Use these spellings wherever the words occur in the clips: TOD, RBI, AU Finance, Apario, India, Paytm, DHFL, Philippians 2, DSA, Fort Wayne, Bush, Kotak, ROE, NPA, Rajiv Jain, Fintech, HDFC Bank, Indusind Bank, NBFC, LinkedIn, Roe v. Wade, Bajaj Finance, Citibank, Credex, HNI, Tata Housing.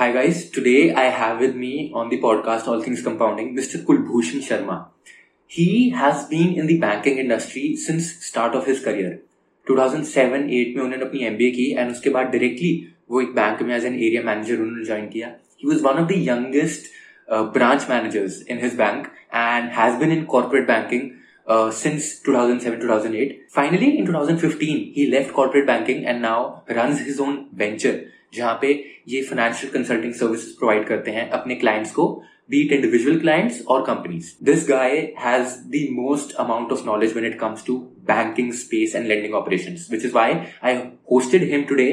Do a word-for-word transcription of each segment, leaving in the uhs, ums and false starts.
Hi guys, today I have with me on the podcast All Things Compounding, Mister Kulbhushan Sharma. He has been in the banking industry since start of his career. two thousand seven eight में उन्होंने अपनी M B A की and उसके बाद directly वो एक bank में as an area manager उन्होंने join किया. He was one of the youngest uh, branch managers in his bank and has been in corporate banking uh, since two thousand seven two thousand eight. Finally in twenty fifteen he left corporate banking and now runs his own venture. जहाँ पे ये financial consulting services provide करते हैं अपने clients को be it individual clients और companies. This guy has the most amount of knowledge when it comes to banking space and lending operations, which is why I hosted him today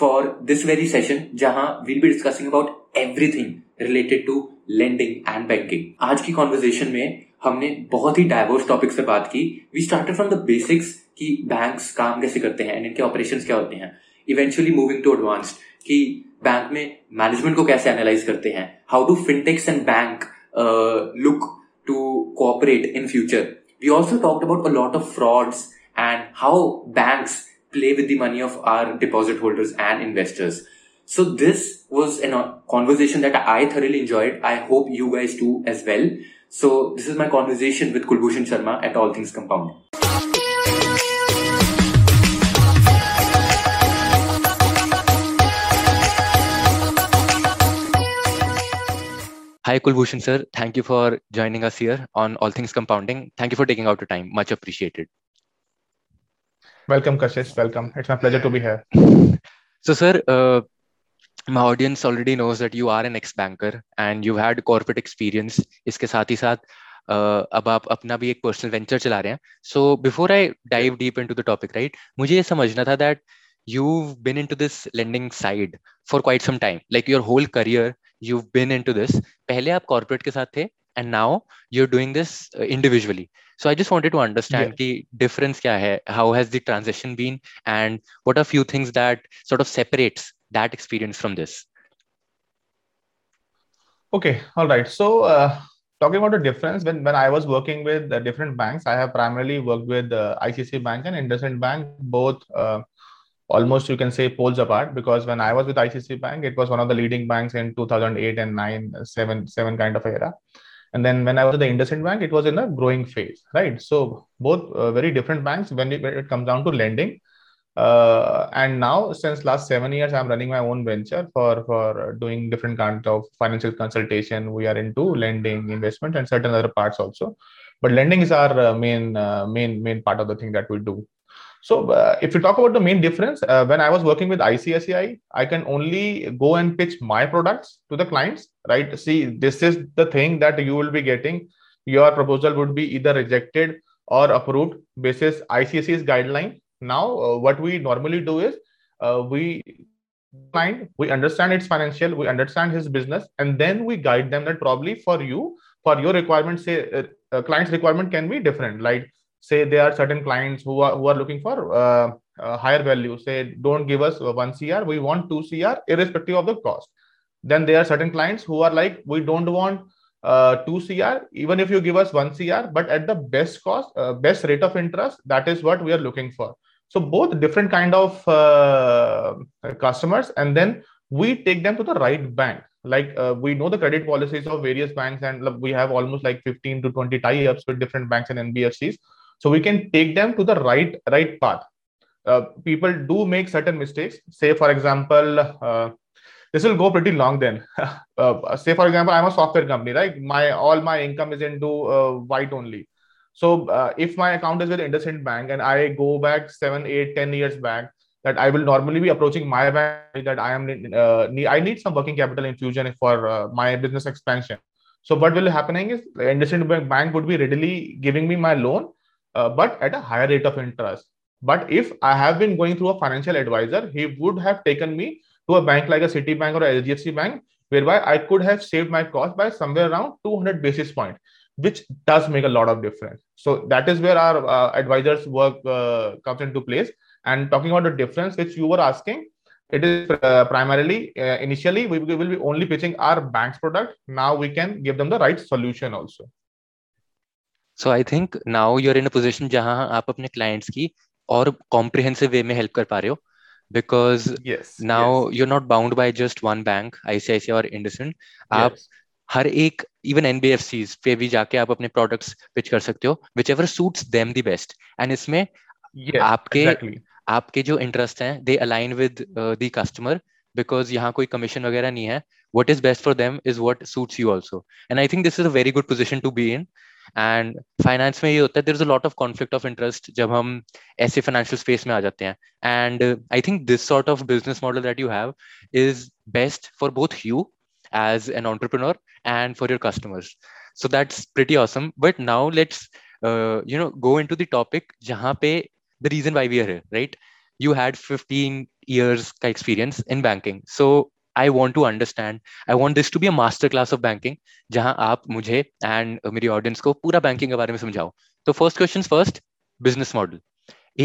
for this very session जहां we'll be discussing about everything related to lending and banking. आज की conversation में हमने बहुत ही diverse topics पे बात की. We started from the basics कि बैंक्स काम कैसे करते हैं एंड इनके ऑपरेशंस क्या होते हैं, इवेंचुअली मूविंग टू एडवांस्ड कि बैंक में मैनेजमेंट को कैसे एनालाइज करते हैं, how do fintechs and bank look to cooperate in future. We also talked about a lot of frauds and how banks play with the money of our deposit holders and investors. So this was an conversation that I thoroughly enjoyed. I hope you guys do as well. So this is my conversation with Kulbhushan Sharma at all things compounding. Hi Kulbhushan sir, thank you for joining us here on All Things Compounding. Thank you for taking out your time. Much appreciated. Welcome Kashish, welcome. It's my pleasure to be here. So sir, uh, my audience already knows that you are an ex-banker and you've had corporate experience. इसके साथ ही साथ अब आप अपना भी एक personal venture चला रहे हैं. So before I dive deep into the topic, right, मुझे ये समझना था that you've been into this lending side for quite some time. Like your whole career, you've been into this. पहले आप corporate के साथ थे and now you're doing this individually. So I just wanted to understand yeah. कि difference क्या है, how has the transition been and what are few things that sort of separates that experience from this? Okay, all right. So uh, talking about the difference, when, when I was working with uh, different banks, I have primarily worked with uh, I C I C I Bank and Indusind Bank, both uh, almost you can say poles apart, because when I was with I C I C I Bank, it was one of the leading banks in two thousand eight and nine, seven, seven kind of era. And then when I was at the IndusInd Bank, it was in a growing phase, right? So both uh, very different banks when it, when it comes down to lending. Uh, and now since last seven years, I'm running my own venture for, for doing different kinds of financial consultation. We are into lending, investment and certain other parts also. But lending is our uh, main, uh, main, main part of the thing that we do. So uh, if you talk about the main difference, uh, when I was working with I C I C I, I can only go and pitch my products to the clients, right? See, this is the thing that you will be getting. Your proposal would be either rejected or approved basis I C I C I's guideline. Now, uh, what we normally do is uh, we find, we understand its financial, we understand his business, and then we guide them that probably for you, for your requirements, say uh, uh, client's requirement can be different, like say there are certain clients who are who are looking for uh, uh, higher value. Say, don't give us one C R, we want two C R irrespective of the cost. Then there are certain clients who are like, we don't want uh, two C R, even if you give us one C R, but at the best cost, uh, best rate of interest, that is what we are looking for. So both different kind of uh, customers, and then we take them to the right bank. Like uh, we know the credit policies of various banks, and we have almost like fifteen to twenty tie-ups with different banks and N B F Cs. So we can take them to the right right path. Uh, people do make certain mistakes. Say, for example, uh, this will go pretty long then. uh, say, for example, I'm a software company, right? My all my income is into uh, white only. So uh, if my account is with IndusInd Bank and I go back seven, eight, ten years back, that I will normally be approaching my bank that I am uh, need, I need some working capital infusion for uh, my business expansion. So what will be happening is IndusInd Bank would be readily giving me my loan, Uh, but at a higher rate of interest. But if I have been going through a financial advisor, he would have taken me to a bank like a Citibank or a H D F C Bank, whereby I could have saved my cost by somewhere around two hundred basis points, which does make a lot of difference. So that is where our uh, advisors work uh, comes into place. And talking about the difference which you were asking, it is uh, primarily uh, initially we will be only pitching our bank's product. Now we can give them the right solution also. So I think now you're in a position जहाँ आप अपने clients की और comprehensive way में help कर पा रहे हो. because yes now yes you're not bound by just one bank, I C I C I or Indusind. आप हर एक even N B F Cs पे भी जाके आप अपने products pitch कर सकते हो, whichever suits them the best. And इसमें yes, आपके exactly. आपके जो interest हैं they align with uh, the customer, because यहाँ कोई commission वगैरह नहीं है. What is best for them is what suits you also. And I think this is a very good position to be in. And finance में ये होता है, there is a lot of conflict of interest जब हम ऐसे financial space में आ जाते हैं. And uh, I think this sort of business model that you have is best for both you as an entrepreneur and for your customers. So that's pretty awesome. But now let's, uh, you know, go into the topic जहाँ पे the reason why we are here, right? You had fifteen years का experience in banking. So I want to understand, I want this to be a masterclass of banking, जहां आप मुझे and मेरी audience को पूरा banking के बारे में समझाओ. So first questions first, business model.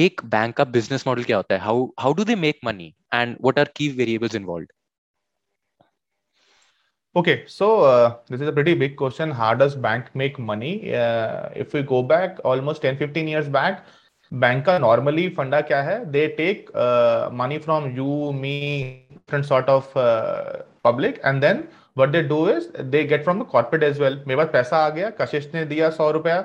एक bank का business model क्या होता है? How how do they make money and what are key variables involved? Okay, so uh, this is a pretty big question. How does bank make money? Uh, if we go back almost ten to fifteen years back, bank का normally फंडा क्या है? They take uh, money from you, me, different sort of uh, public, and then what they do is they get from the corporate as well. मेरे पास पैसा आ गया, कशिश ने दिया सौ रुपया,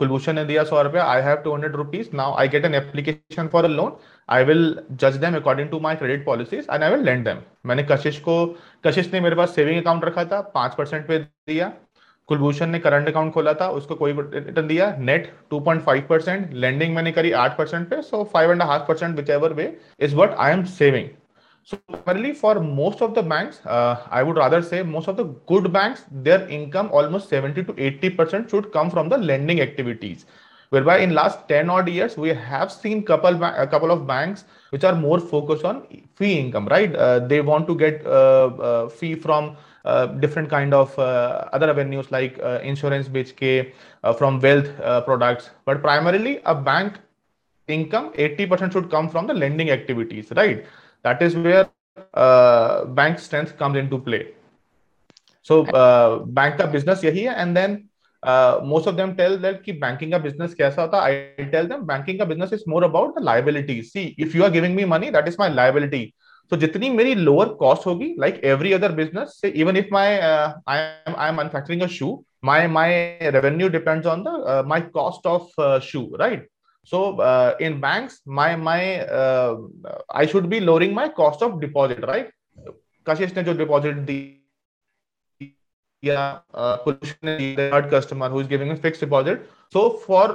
कुलभूषण ने दिया सौ रुपया. I have two hundred rupees. Now I get an application for a loan. I will judge them according to my credit policies and I will lend them. मैंने कशिश को कशिश ने मेरे पास सेविंग अकाउंट रखा था, पांच परसेंट पे दिया. कुलभूषण ने करंट अकाउंट खोला था, उसको कोई रिटर्न दिया, net two point five percent. लेंडिंग मैंने करी eight percent पे, so five point five percent whichever way is what I am saving. So primarily for most of the banks, uh, I would rather say most of the good banks, their income almost seventy to eighty percent should come from the lending activities. Whereby in last ten odd years, we have seen couple ba- a couple of banks which are more focused on fee income, right? Uh, they want to get uh, uh, fee from Uh, different kind of uh, other avenues like uh, insurance बेच के, uh, from wealth uh, products, but primarily a bank income eighty percent should come from the lending activities, right? That is where uh, bank strength comes into play. So uh, bank का business यही है, and then uh, most of them tell that कि banking का business कैसा होता है? I tell them banking का business is more about the liabilities. See, if you are giving me money, that is my liability. So जितनी मेरी lower cost होगी, like every other business, say even if my uh, I am I am manufacturing a shoe, my my revenue depends on the uh, my cost of uh, shoe, right? So uh, in banks, my my uh, I should be lowering my cost of deposit, right? Kashish ने जो deposit दी या Kulbhushan ने दी, third customer who is giving a fixed deposit. So for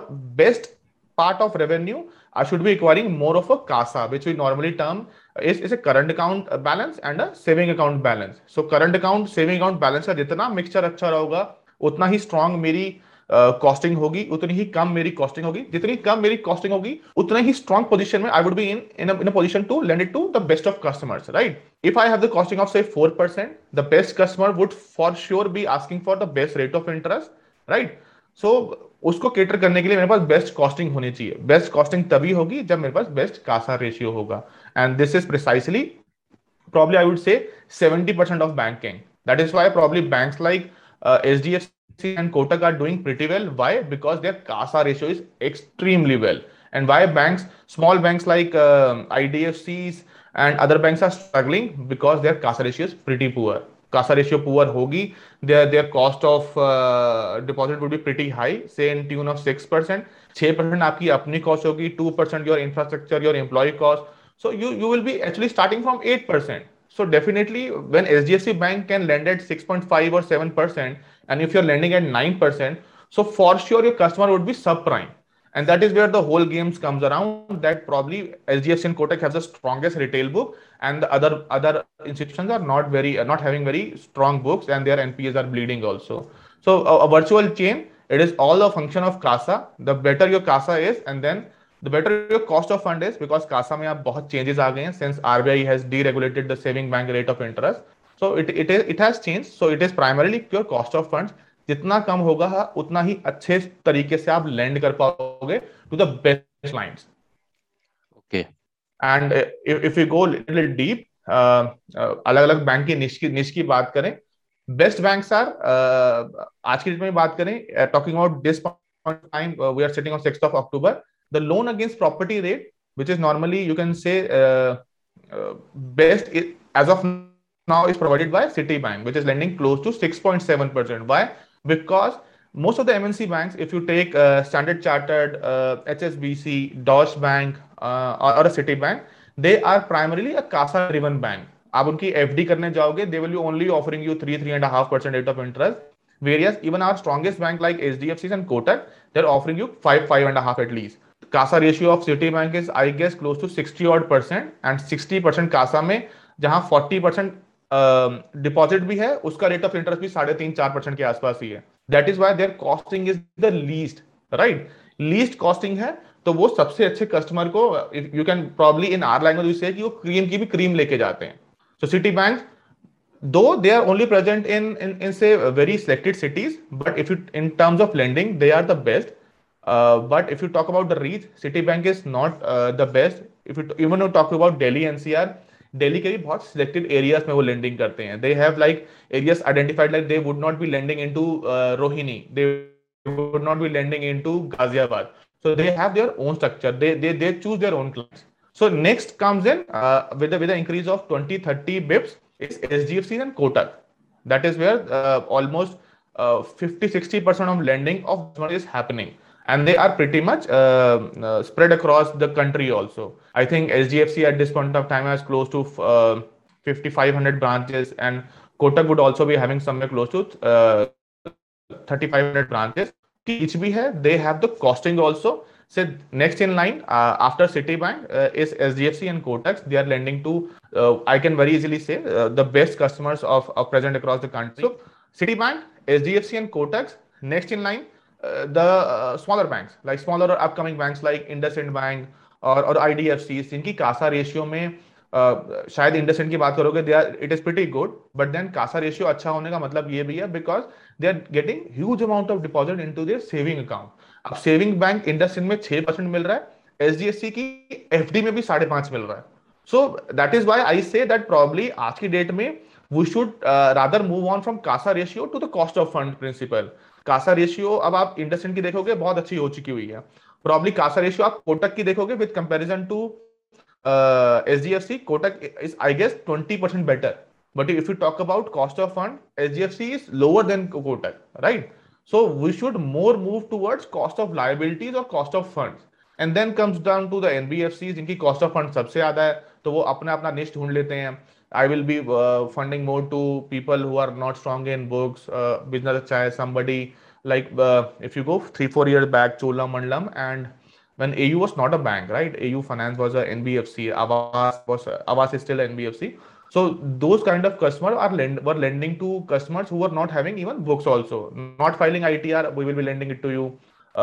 best part of revenue, I should be acquiring more of a CASA, which we normally term is, is a current account balance and a saving account balance. So current account, saving account balance का जितना mixture अच्छा रहेगा, उतना ही strong मेरी uh, costing होगी, उतनी ही कम मेरी costing होगी. जितनी कम मेरी costing होगी, उतने ही strong position में I would be in in a, in a position to lend it to the best of customers, right? If I have the costing of say four percent, the best customer would for sure be asking for the best rate of interest, right? So उसको cater करने के लिए मेरे पास best costing होनी चाहिए. Best costing तभी होगी जब मेरे पास best CASA ratio होगा. And this is precisely probably I would say seventy percent of banking. That is why probably banks like uh, H D F C and Kotak are doing pretty well. Why? Because their CASA ratio is extremely well. And why banks, small banks like uh, I D F Cs and other banks are struggling? Because their CASA ratio is pretty poor. CASA ratio poor होगी, their their cost of uh, deposit would be pretty high, say in tune of six percent. six percent आपकी अपनी cost होगी, two percent your infrastructure, your employee cost. So you you will be actually starting from eight percent. So definitely when H D F C Bank can lend at six point five or seven percent, and if you're lending at nine percent, so for sure your customer would be subprime. And that is where the whole games comes around, that probably H D F C and Kotak have the strongest retail book, and the other other institutions are not very are not having very strong books, and their N P As are bleeding also. So a, a virtual chain, it is all a function of CASA. The better your CASA is, and then the better your cost of fund is, because CASA mein ab bahut changes aa gaye hain since R B I has deregulated the saving bank rate of interest. So it it is, it has changed. So it is primarily your cost of funds. जितना कम होगा उतना ही अच्छे तरीके से आप lend कर पाओगे to the best clients. Okay. And if if we go little deep, अलग-अलग बैंक की niche की niche की बात करें, best banks are uh, आज की डेट में बात करें, uh, talking about this point in time, uh, we are sitting on sixth of October, the loan against property rate, which is normally you can say uh, uh, best is, as of now is provided by Citibank, which is lending close to six point seven percent. Why? Because most of the M N C banks, if you take uh, Standard Chartered, uh, H S B C, Deutsche Bank uh, or, or a Citibank, they are primarily a CASA driven bank. आप उनकी F D करने जाओगे, they will be only offering you three, three and a half percent rate of interest. Whereas even our strongest bank like H D F Cs and Kotak, they're offering you five, five and a half at least. CASA ratio of Citibank is, I guess, close to sixty odd percent, and sixty percent CASA में जहाँ forty percent deposit uh, भी है, उसका rate of interest भी साढ़े तीन चार percent के आसपास ही है. That is why their costing is the least, right? Least costing है, तो वो सबसे अच्छे कस्टमर को, you can probably in our language you say कि वो क्रीम की भी क्रीम लेके जाते हैं. So Citibank, though they are only present in, in, in say very selected cities, but if you, in terms of lending, they are the best. Uh, but if you talk about the reach, Citibank is not uh, the best. If you even you talk about Delhi N C R, Delhi के भी बहुत selected areas में वो lending करते हैं. They have like areas identified, like they would not be lending into uh, Rohini, they would not be lending into Ghaziabad. So they have their own structure. They they they choose their own clients. So next comes in uh, with a, with an increase of twenty to thirty bips is H D F C and Kotak. That is where uh, almost uh, fifty to sixty percent of lending of one is happening, and they are pretty much uh, uh, spread across the country also. I think H D F C at this point of time has close to uh, fifty-five hundred branches, and Kotak would also be having somewhere close to uh, thirty-five hundred branches. Each bhi hai, they have the costing also. So next in line uh, after Citibank uh, is S D F C and Kotak. They are lending to, uh, I can very easily say, uh, the best customers of, of present across the country. So Citibank, S D F C and Kotak. Next in line, uh, the uh, smaller banks, like smaller or upcoming banks like Indusind Bank or, or I D F Cs. Inki CASA ratio mein, uh, shayad Indusind ki baat karoge, they are, it is pretty good. But then CASA ratio अच्छा होने का मतलब ये भी है, because they are getting huge amount of deposit into their saving account. अब saving bank industry में छह परसेंट मिल रहा है, एचडीएफसी की एफडी में भी साढ़े पांच मिल रहा है. So that is why I say that probably आज की डेट में we should rather move on from CASA ratio to the cost of fund principal. CASA ratio अब आप इंडस्ट्री की देखोगे बहुत अच्छी हो चुकी हुई है. प्रॉब्ली कासा रेशियो आप कोटक की देखोगे with comparison to HDFC, Kotak is I guess twenty percent better. But if you talk about cost of fund, HDFC is lower than Kotak, right? So we should more move towards cost of liabilities or cost of funds, and then comes down to the N B F Cs. इनकी cost of funds सबसे ज़्यादा है, तो वो अपना अपना niche ढूंढ लेते हैं. I will be uh, funding more to people who are not strong in books, uh, business अच्छा है. Somebody like uh, if you go three four years back, Chola Mandalam, and when A U was not a bank, right? A U Finance was a N B F C. Avas was Avas is still an N B F C. So those kind of customers are lend, were lending to customers who were not having even books also. Not filing I T R, we will be lending it to you.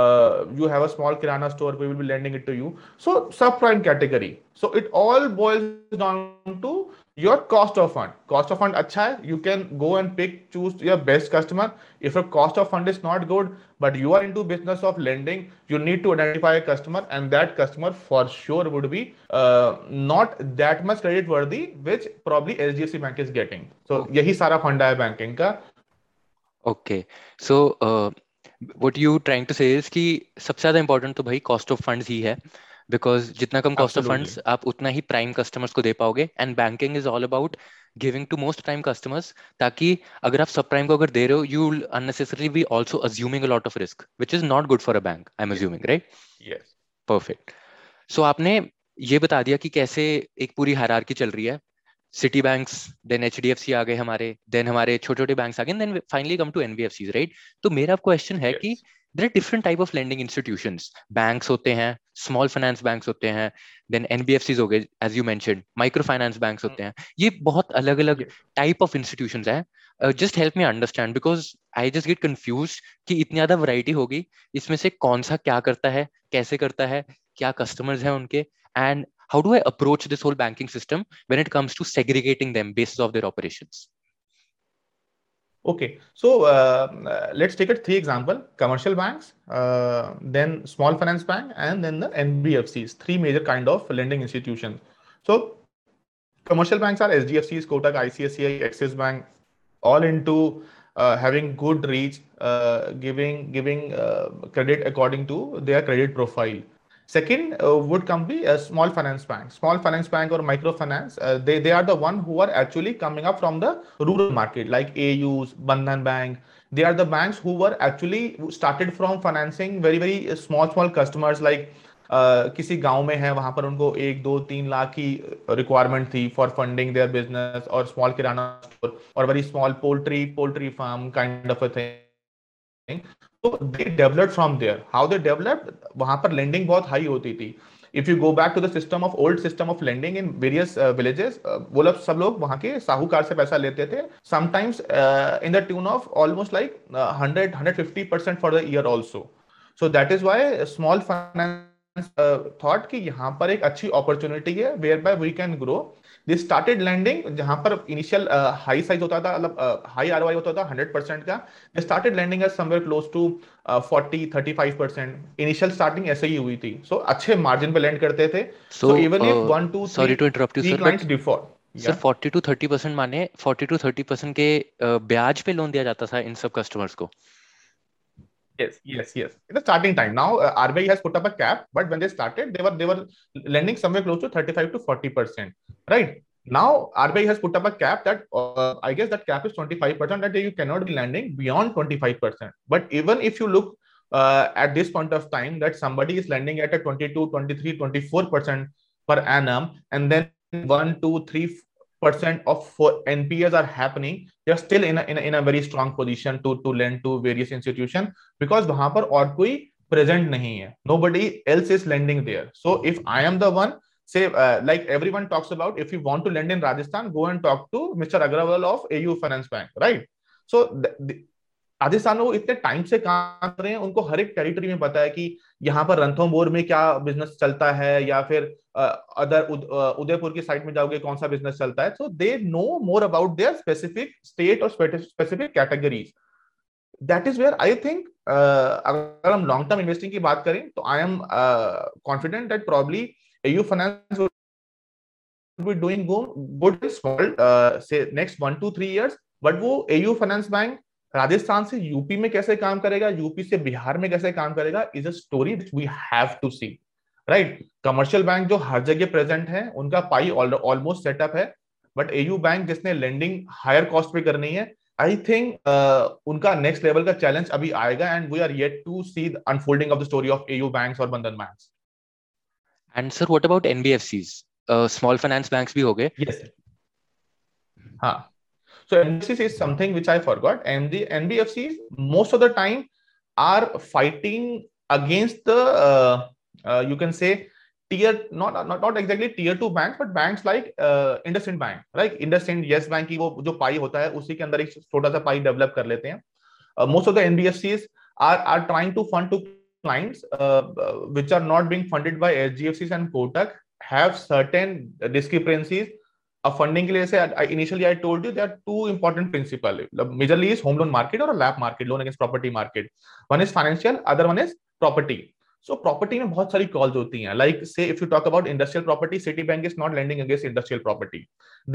Uh, you have a small kirana store, we will be lending it to you. So subprime category. So it all boils down to your cost of fund. Cost of fund acha hai, you can go and pick, choose your best customer. If your cost of fund is not good, but you are into business of lending, you need to identify a customer, and that customer for sure would be uh, not that much credit worthy, which probably H D F C Bank is getting. So yahi sara funda hai banking ka. Okay. So uh, what you trying to say is ki sabse zyada important to bhai cost of funds hi hai. Because जितना कम cost of funds आप उतना ही prime customers को दे पाओगे, and banking is all about giving to most prime customers, ताकि अगर आप subprime को अगर दे रहे हो, you will unnecessarily be also assuming a lot of risk, which is not good for a bank, I'm assuming, right? Yes. Perfect. So आपने ये बता दिया कि कैसे एक पूरी हायरार्की चल रही है. City banks, then H D F C आ गए हमारे, then हमारे छोटे छोटे banks आ गए, then finally come to N B F Cs, right? तो मेरा question है कि there are different type of lending institutions. Banks होते हैं, small finance banks होते हैं, then N B F Cs हो गए, as you mentioned, microfinance banks होते हैं. ये बहुत अलग अलग type of institutions हैं. Uh, just help me understand, because I just get confused कि इतनी ज़्यादा variety होगी, इसमें से कौन सा क्या करता है, कैसे करता है, क्या customers हैं उनके, and how do I approach this whole banking system when it comes to segregating them basis of their operations? Okay, so uh, let's take it three examples: commercial banks, uh, then small finance bank, and then the N B F Cs, three major kind of lending institutions. So commercial banks are H D F Cs, Kotak, I C I C I, Axis Bank, all into uh, having good reach, uh, giving, giving uh, credit according to their credit profile. Second uh, would come be a small finance bank, small finance bank or microfinance. Uh, they, they are the one who are actually coming up from the rural market, like A Us, Bandhan Bank. They are the banks who were actually started from financing very, very small, small customers like Uh, किसी गांव में है वहां पर उनको एक दो तीन लाख की रिक्वायरमेंट थी फॉर फंडिंग देयर बिजनेस और स्मॉल किराना स्टोर और very small poultry poultry farm kind of a thing so they developed from there how they developed वहां पर लेंडिंग बहुत हाई होती थी if you go back to the system of old system of lending in various villages वो लोग सब लोग वहां के साहूकार से पैसा लेते थे sometimes in the tune of almost like hundred hundred fifty percent for the year also so that is why small finance thought कि यहाँ पर एक अच्छी अपॉर्चुनिटी है where by we can grow this started landing जहां पर initial high size होता था मतलब हाई आरओआई होता था हंड्रेड परसेंट का they started landing as somewhere close to forty thirty-five percent initial starting ऐसे ही हुई थी सो अच्छे मार्जिन पे लैंड करते थे so even if one two sorry to interrupt you sir clients default sir forty to thirty percent माने forty to thirty percent के ब्याज पे लोन दिया जाता था इन सब कस्टमर्स को. Yes, yes, yes. In the starting time. Now, uh, R B I has put up a cap, but when they started, they were they were lending somewhere close to thirty-five to forty percent, right? Now, R B I has put up a cap that, uh, I guess that cap is twenty-five percent, that you cannot be lending beyond twenty-five percent. But even if you look uh, at this point of time, that somebody is lending at a twenty-two, twenty-three, twenty-four percent per annum, and then one, two, three percent of N P As are happening, they are still in a, in a, in a very strong position to, to lend to various institutions because वहाँ पर और कोई present नहीं है. Nobody else is lending there. So if I am the one, say uh, like everyone talks about, if you want to lend in Rajasthan, go and talk to Mister Agrawal of A U Finance Bank, right? So the, the, Rajasthan वो इतने time से काम कर रहे हैं उनको हर एक territory में पता है कि यहाँ पर रणथंबोर में क्या बिजनेस चलता है या फिर अदर उदयपुर की साइड में जाओगे कौन सा बिजनेस चलता है so they know more about their specific state और specific categories that is where I think अगर हम लॉन्ग टर्म इन्वेस्टिंग की बात करें तो I am confident that probably AU finance will be doing good in small से next one two three years but वो AU finance bank Rajasthan से UP में कैसे काम करेगा यूपी से बिहार में कैसे काम करेगा is a story which we have to see right. Commercial bank जो हर जगह प्रेजेंट है उनका पाई ऑलमोस्ट सेटअप है बट एयू बैंक जिसने लेंडिंग हायर कॉस्ट पे करनी है आई थिंक uh, उनका नेक्स्ट लेवल का चैलेंज अभी आएगा and we are yet to see the unfolding of the story of AU banks और Bandhan banks. And sir what about NBFCs small finance banks भी हो गए. यस हां. So N B F C is something which I forgot. And the N B F Cs most of the time are fighting against the uh, uh, you can say tier not not not exactly tier two banks, but banks like uh, Indusind Bank, right? Indusind Yes Bank की वो जो पाई होता है उसी के अंदर एक छोटा सा पाई डेवलप कर लेते हैं. Uh, most of the N B F Cs are are trying to fund to clients uh, which are not being funded by H D F Cs and Kotak have certain discrepancies. Funding के लिए से initially I told you there are two important principal majorly is home loan market और LAP market loan against property market one is financial other one is property. So property में बहुत सारी calls होती हैं like say if you talk about industrial property Citi bank is not lending against industrial property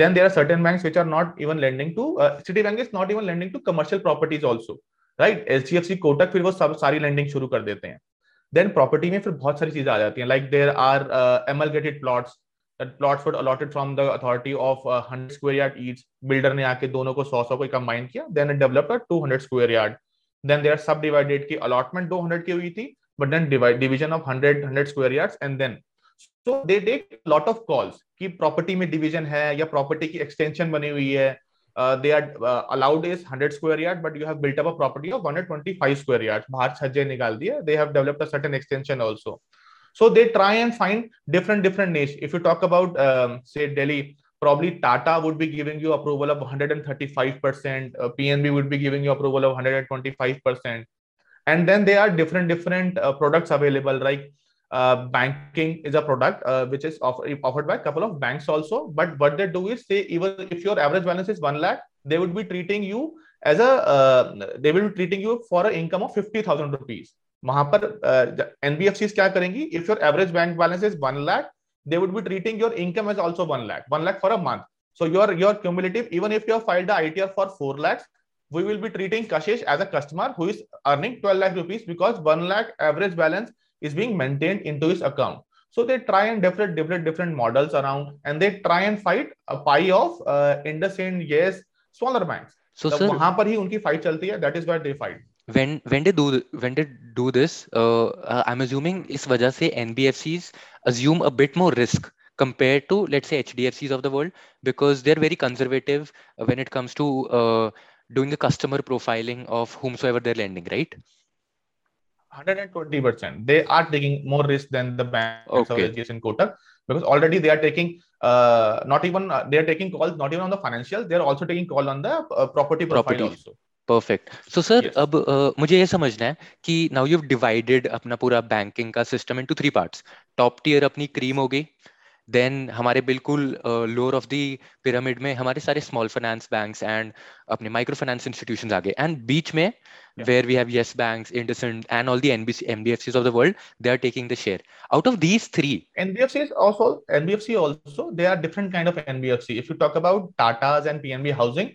then there are certain banks which are not even lending to Citi bank is not even lending to commercial properties also right. HDFC Kotak फिर वो सब सारी landing शुरू कर देते हैं. Then property में फिर बहुत सारी चीजें आ जाती हैं like there are amalgamated plots that plots were allotted from the authority of uh, one hundred square yard each. Builder ने आके दोनों को one hundred one hundred को combine किया, then it developed a two hundred square yard. Then they are subdivided की allotment two hundred की हुई थी, but then divide, division of one hundred square yards and then so they take a lot of calls कि property में division है या property की extension बनी हुई है. Uh, they are uh, allowed is one hundred square yard, but you have built up a property of one hundred twenty-five square yards. बाहर छज्जे निकाल दिए. They have developed a certain extension also. So they try and find different, different niche. If you talk about, um, say, Delhi, probably Tata would be giving you approval of one hundred thirty-five percent. Uh, P N B would be giving you approval of one hundred twenty-five percent. And then there are different, different uh, products available. Like uh, banking is a product uh, which is offer, offered by a couple of banks also. But what they do is say, even if your average balance is one lakh, they would be treating you as a, uh, they will be treating you for an income of fifty thousand rupees. वहां पर NBFC क्या करेंगी if your average bank balance is one lakh they would be treating your income is also one lakh one lakh for a month so your your cumulative even if you have filed the ITR for four lakh we will be treating Kashish as a customer who is earning twelve lakh rupees because one lakh average balance is being maintained into his account. So they try and develop different different models around, and they try and fight a pie of uh, Indusind, Yes, smaller banks. So sir, wahan par hi unki fight chalti hai. That is where they fight. When when they do when they do this, uh, uh, I'm assuming is वजह से N B F Cs assume a bit more risk compared to, let's say, H D F Cs of the world, because they're very conservative when it comes to uh, doing the customer profiling of whomsoever they're lending, right? one hundred twenty percent. They are taking more risk than the banks okay. or in Kotak, because already they are taking uh, not even uh, they are taking calls not even on the financials. They are also taking call on the uh, property profile property. also. Perfect. So sir, yes. अब uh, मुझे ये समझना है कि now you've divided अपना पूरा banking का system into three parts. Top tier अपनी cream हो गई. Then हमारे बिल्कुल लोअर ऑफ दी पिरामिड में हमारे सारे स्मॉल फाइनेंस बैंक्स एंड अपने माइक्रो फाइनेंस इंस्टीट्यूशंस आ गए, एंड बीच में where we have Yes banks, IndusInd and all the NBC NBFCs of the world, they are taking the share out of these three. NBFCs also NBFC also they are different kind of NBFC. If you talk about Tatas and PNB housing,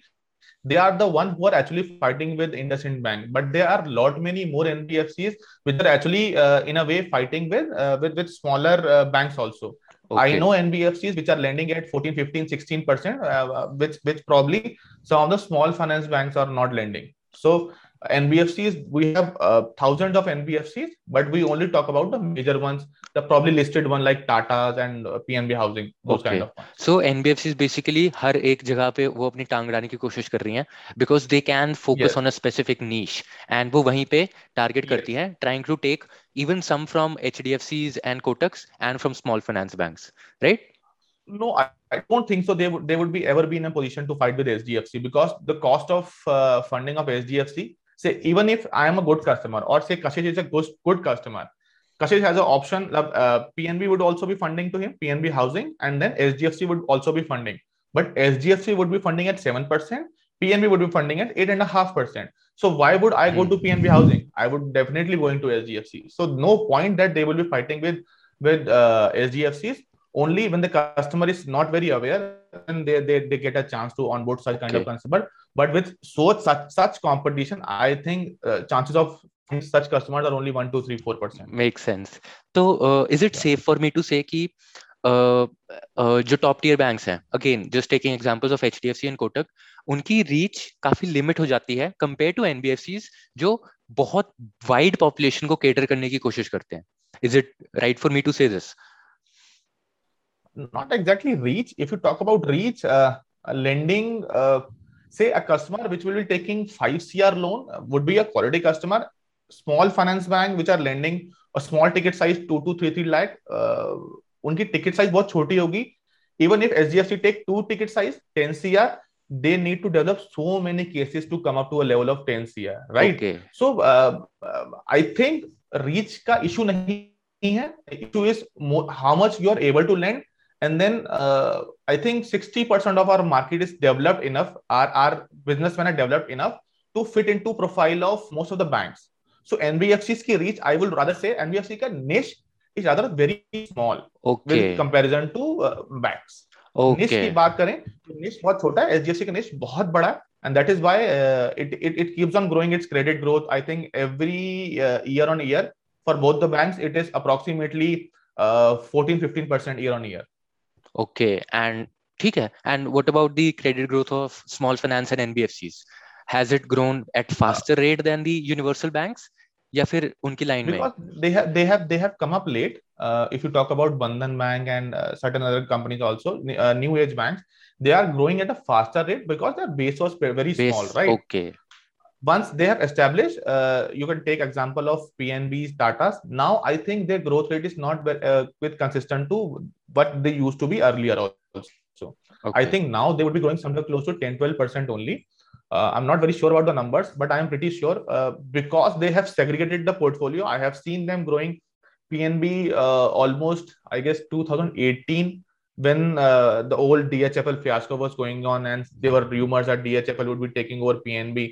they are the ones who are actually fighting with Indusind Bank, but there are lot many more N B F Cs which are actually uh, in a way fighting with uh, with, with smaller uh, banks also. Okay. I know N B F Cs which are lending at fourteen, fifteen, sixteen percent, uh, which which probably some of the small finance banks are not lending. So N B F Cs, we have uh, thousands of N B F Cs, but we only talk about the major ones, the probably listed one like Tata's and uh, P N B Housing, those okay. kind of ones. So N B F Cs basically हर एक जगह पे वो अपनी टांग डालने की कोशिश कर रही हैं, because they can focus yes. on a specific niche, and वो वहीं पे target yes. करती हैं, trying to take even some from H D F Cs and Kotak's and from small finance banks, right? No, I, I don't think so. They would they would be ever be in a position to fight with H D F C, because the cost of uh, funding of H D F C. Say, even if I am a good customer, or say Kashish is a good, good customer, Kashish has an option, uh, P N B would also be funding to him, P N B Housing, and then S D F C would also be funding. But S D F C would be funding at seven percent, P N B would be funding at eight point five percent. So why would I go to P N B Housing? I would definitely go into S D F C. So no point that they will be fighting with, with uh, S D F Cs. Only when the customer is not very aware, and they, they, they get a chance to onboard such kind okay. of customer. But with so such such competition, I think uh, chances of such customers are only one, two, three, four percent. Makes sense. So uh, is it yeah. safe for me to say that uh, uh, jo top tier banks hai, again, just taking examples of H D F C and Kotak, unki reach काफी limit हो जाती है compared to N B F Cs जो बहुत wide population को cater करने की कोशिश करते हैं. Is it right for me to say this? Not exactly reach. If you talk about reach, uh, lending, uh, say a customer which will be taking five crore loan uh, would be a quality customer. Small finance bank which are lending a small ticket size two to three lakh, uh, unki ticket size bahut choti hogi. Even if S D F C take two ticket size ten crore, they need to develop so many cases to come up to a level of ten crore, right? Okay. So uh, uh, I think reach ka issue nahi hai. Issue is more, how much you are able to lend. And then uh, I think sixty percent of our market is developed enough, our, our businessmen are developed enough to fit into profile of most of the banks. So N B F C's ki reach, I will rather say N B F C ka niche is rather very small okay. with comparison to uh, banks. Okay. Niche ki baat karein, niche bahut chota hai, H D F C ka niche bahut bada hai, and that is why uh, it, it it keeps on growing its credit growth. I think every uh, year on year for both the banks, it is approximately uh, fourteen to fifteen percent year on year. Okay, and ठीक है. And what about the credit growth of small finance and N B F Cs? Has it grown at faster rate than the universal banks? या फिर उनकी line में? Because they have they have they have come up late. Uh, if you talk about Bandhan Bank and uh, certain other companies also, uh, new age banks, they are growing at a faster rate because their base was very base, small, right? Okay. Once they have established, uh, you can take example of P N Bs, Tatas. Now, I think their growth rate is not uh, with consistent to what they used to be earlier also. So okay. I think now they would be growing somewhere close to ten to twelve percent only. Uh, I'm not very sure about the numbers, but I'm pretty sure uh, because they have segregated the portfolio. I have seen them growing P N B uh, almost, I guess, two thousand eighteen when uh, the old D H F L fiasco was going on, and there were rumors that D H F L would be taking over P N B.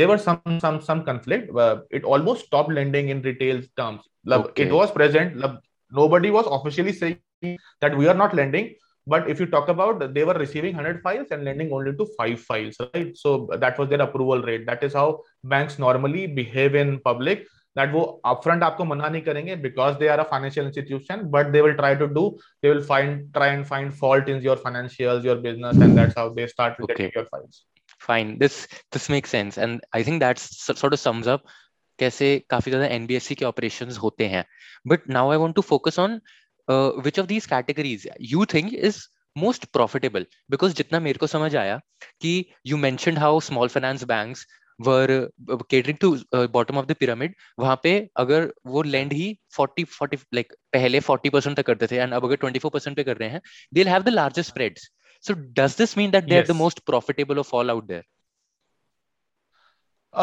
There were some some some conflict. Uh, it almost stopped lending in retail terms. Okay. It was present. Nobody was officially saying that we are not lending. But if you talk about, they were receiving one hundred files and lending only to five files, right? So that was their approval rate. That is how banks normally behave in public. that वो upfront आपको मना नहीं करेंगे because they are a financial institution, but they will try to do, they will find try and find fault in your financials, your business, and that's how they start to okay. get your files. Fine, this this makes sense, and I think that sort of sums up कैसे काफी ज़्यादा N B F C के operations होते हैं. But now I want to focus on uh, which of these categories you think is most profitable, because जितना मेरे को समझ आया कि you mentioned how small finance banks were catering to uh, bottom of the pyramid. वहाँ पे अगर वो lend ही forty, forty like पहले forty percent तक करते थे and अब अगर twenty-four percent पे कर रहे हैं, they'll have the largest spreads. So does this mean that they're yes. the most profitable of all out there?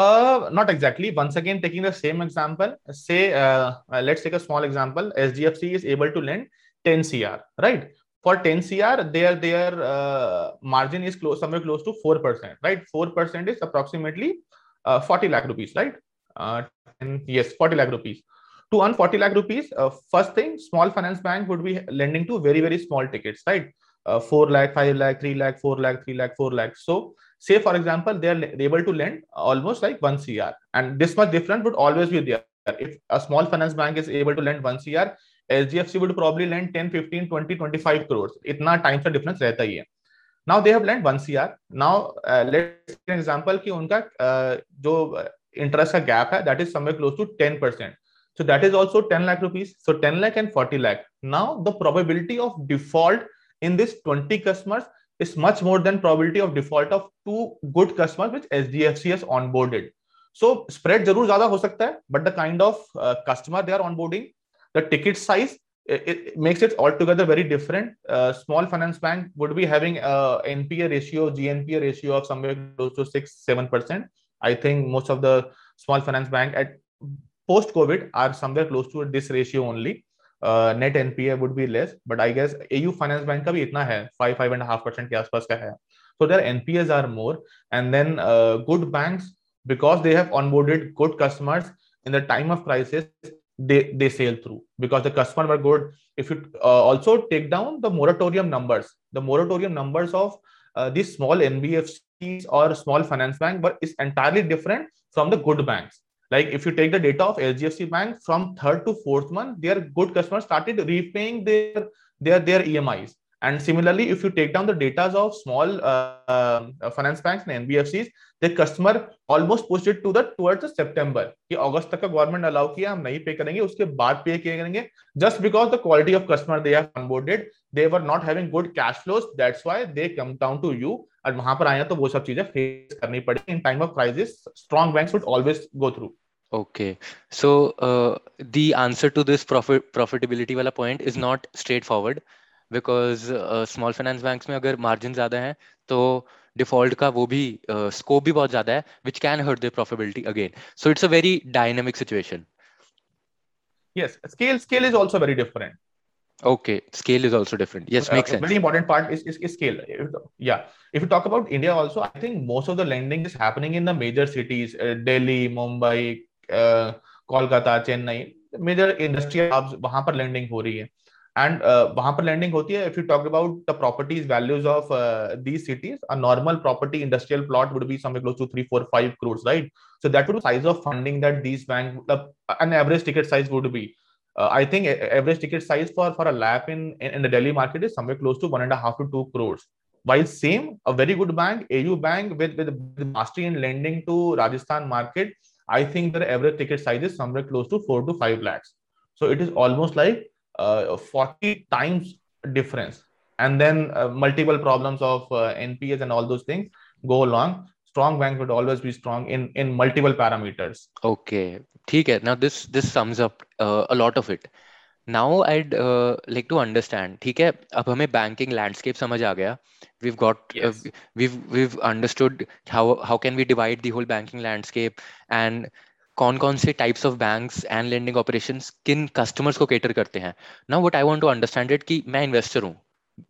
Uh, not exactly. Once again, taking the same example, say, uh, let's take a small example. S D F C is able to lend ten crore, right? For ten crore, their their uh, margin is close, somewhere close to four percent, right? four percent is approximately uh, forty lakh rupees, right? Uh, and yes, forty lakh rupees. To earn forty lakh rupees, uh, first thing, small finance bank would be lending to very, very small tickets, right? Uh, four lakh, five lakh, three lakh, four lakh, three lakh, four lakh. So say, for example, they are able to lend almost like one crore, and this much difference would always be there. If a small finance bank is able to lend one crore, H D F C would probably lend ten, fifteen, twenty, twenty-five crores. इतना time का difference रहता ही है. Now they have lent one crore. Now uh, let's take an example कि उनका uh, जो interest का gap है, that is somewhere close to ten percent. So that is also ten lakh rupees. So ten lakh and forty lakh. Now the probability of default in this twenty customers is much more than probability of default of two good customers which S D F C has onboarded. So spread जरूर ज़्यादा हो सकता है, but the kind of uh, customer they are onboarding, the ticket size, it, it makes it altogether very different. Uh, small finance bank would be having a N P A ratio, G N P A ratio of somewhere close to six to seven percent. I think most of the small finance bank at post-COVID are somewhere close to this ratio only. Uh, net N P A would be less, but I guess A U Finance Bank का भी इतना है, five five and a half percent के आसपास का है. So their N P As are more, and then uh, good banks, because they have onboarded good customers in the time of crisis, they they sail through because the customer were good. If you uh, also take down the moratorium numbers, the moratorium numbers of uh, these small N B F Cs or small finance bank, but it's entirely different from the good banks. Like if you take the data of H D F C Bank from third to fourth month, their good customers started repaying their their their E M Is. And similarly, if you take down the data of small uh, uh, finance banks and N B F Cs, their customer almost pushed it to the towards the September. कि अगस्त तक का government allow किया, हम नहीं pay करेंगे, उसके बाद pay करेंगे. Just because the quality of customer they have onboarded, they were not having good cash flows. That's why they come down to you. और वहाँ पर आया तो वो सब चीजें face करनी पड़ेगी. In time of crisis, strong banks would always go through. Okay, so uh, the answer to this profit profitability वाला point is not straightforward, because uh, small finance banks में अगर margin ज़्यादा है तो default का वो भी uh, scope भी बहुत ज़्यादा है, which can hurt their profitability again. So it's a very dynamic situation. Yes, scale scale is also very different. Okay, scale is also different. Yes, uh, makes sense. Very important part is, is, is scale. Yeah. If you talk about India also, I think most of the lending is happening in the major cities, uh, Delhi, Mumbai, uh, Kolkata, Chennai, major industrial hubs, वहाँ पर lending हो रही है. And uh, वहाँ पर lending होती है. If you talk about the properties, values of uh, these cities, a normal property industrial plot would be somewhere close to three, four, five crores, right? So that would be the size of funding that these banks, uh, an average ticket size would be. Uh, I think average ticket size for, for a L A P in, in, in the Delhi market is somewhere close to one and a half to two crores. While same, a very good bank, A U Bank with, with mastery in lending to Rajasthan market, I think their average ticket size is somewhere close to four to five lakhs. So it is almost like uh, forty times difference. And then uh, multiple problems of uh, N P As and all those things go along. Strong banks would always be strong in, in multiple parameters. Okay. Okay. Now this this sums up uh, a lot of it. Now I'd uh, like to understand. ठीक है, अब हमें banking landscape समझ आ गया. We've got yes. uh, we've we've understood how how can we divide the whole banking landscape and कौन कौन से types of banks and lending operations किन customers को cater करते हैं. Now what I want to understand it कि मैं investor हूँ,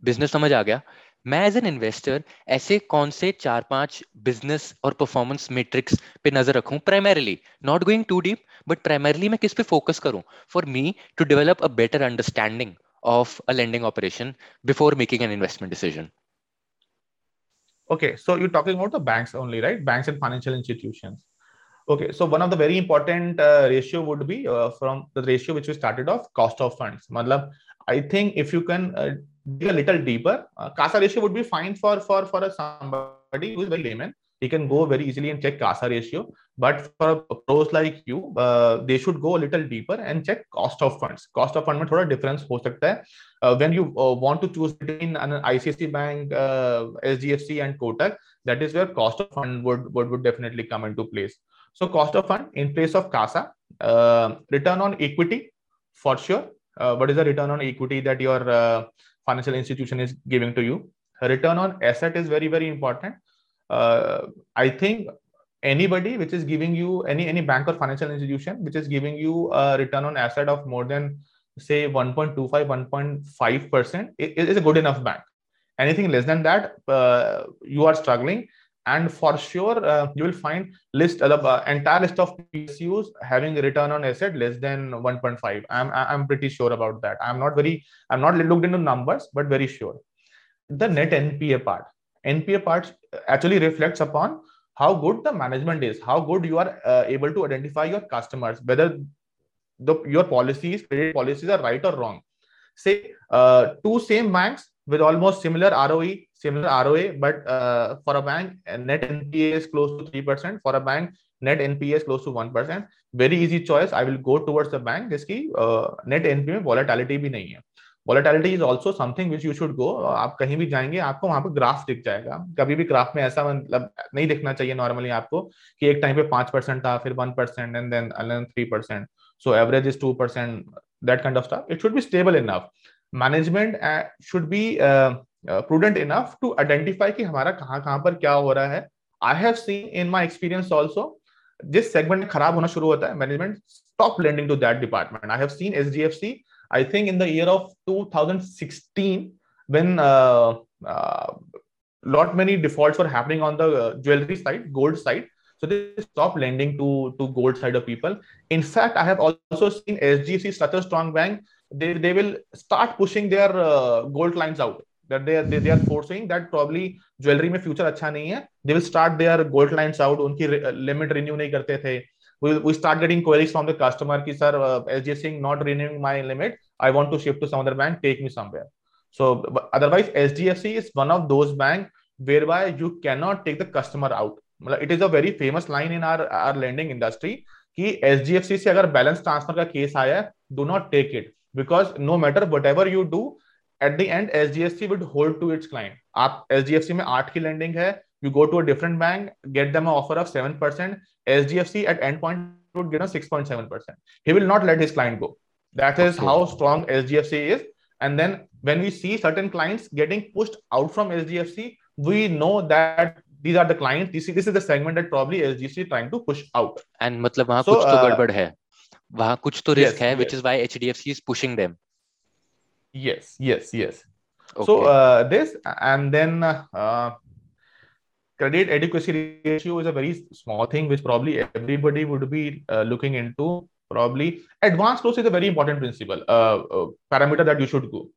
business समझ आ गया. मैं एज एन इन्वेस्टर ऐसे कौन से चार पांच बिजनेस और परफॉर्मेंस मेट्रिक्स पे नजर रखूं primarily, not going to deep, but primarily मैं किस पे फोकस करूं for me to develop a better understanding of a lending operation before making an investment decision. Okay, so you talking about the banks only, right? Banks and financial institutions. Okay, so one of the very important uh, ratio would be uh, from the ratio which we started off, cost of funds. Matlab, I think if you can uh, dig a little deeper, uh, CASA ratio would be fine for for for a somebody who is very layman. He can go very easily and check CASA ratio. But for pros like you, uh, they should go a little deeper and check cost of funds. Cost of fund में थोड़ा difference हो सकता है. Uh, when you uh, want to choose between an I C I C I Bank, uh, S D F C, and Kotak, that is where cost of fund would, would would definitely come into place. So cost of fund in place of CASA, uh, return on equity for sure. Uh, what is the return on equity that your uh, financial institution is giving to you? Return on asset is very, very important. Uh, I think anybody which is giving you any, any bank or financial institution, which is giving you a return on asset of more than say one point two five, one point five percent is, is a good enough bank. Anything less than that, uh, you are struggling. And for sure, uh, you will find list uh, the entire list of P S Us having a return on asset less than one point five. I'm I'm pretty sure about that. I'm not very I'm not looked into numbers, but very sure. The net N P A part, N P A part actually reflects upon how good the management is, how good you are uh, able to identify your customers, whether the your policies, credit policies are right or wrong. Say uh, two same banks with almost similar R O E, similar R O A, but uh, for a bank, net N P A is close to three percent. For a bank, net N P A is close to one percent. Very easy choice. I will go towards the bank. This ki uh, net N P A mein volatility bhi nahi hai. Volatility is also something which you should go. आप कहीं भी जाएंगे, आपको वहाँ पे graph दिख जाएगा. कभी भी ग्राफ में ऐसा मतलब नहीं दिखना चाहिए नॉर्मली आपको कि एक टाइम पे five percent था, फिर one percent and then another three percent. So average is two percent. That kind of stuff. It should be stable enough. Management uh, should be uh, uh, prudent enough to identify कि हमारा कहाँ कहाँ पर क्या हो रहा है. I have seen in my experience also, this segment खराब होना शुरू होता है, management stop lending to that department. I have seen S D F C, I think in the year of two thousand sixteen, when uh, uh, lot many defaults were happening on the uh, jewelry side, gold side. So they stop lending to, to gold side of people. In fact, I have also seen S D F C, such a strong bank, they, they will start pushing their uh, gold clients out. That they, they, they are forcing that probably jewelry mein future acha nahi hai. They will start their gold clients out. Unki re, uh, limit renew nahi karte the. We, we start getting queries from the customer ki sir, uh, S D F C not renewing my limit. I want to shift to some other bank. Take me somewhere. So otherwise, S D F C is one of those banks whereby you cannot take the customer out. It is a very famous line in our, our lending industry कि S D F C से अगर balance transfer का case आया है, do not take it because no matter whatever you do, at the end S D F C would hold to its client. आप S D F C में eight की lending है, you go to a different bank, get them an offer of seven percent. S D F C at end point would give a six point seven percent. He will not let his client go. That is how strong S D F C is. And then when we see certain clients getting pushed out from S D F C, we know that these are the clients. This is, this is the segment that probably S D F C trying to push out. And मतलब वहाँ so, कुछ तो गड़बड़ है, वहाँ कुछ तो risk है, which is why H D F C is pushing them. Yes, yes, yes. Okay. So uh, this and then uh, credit adequacy ratio is a very small thing which probably everybody would be uh, looking into. Probably advanced growth is a very important principle uh, uh, parameter that you should go.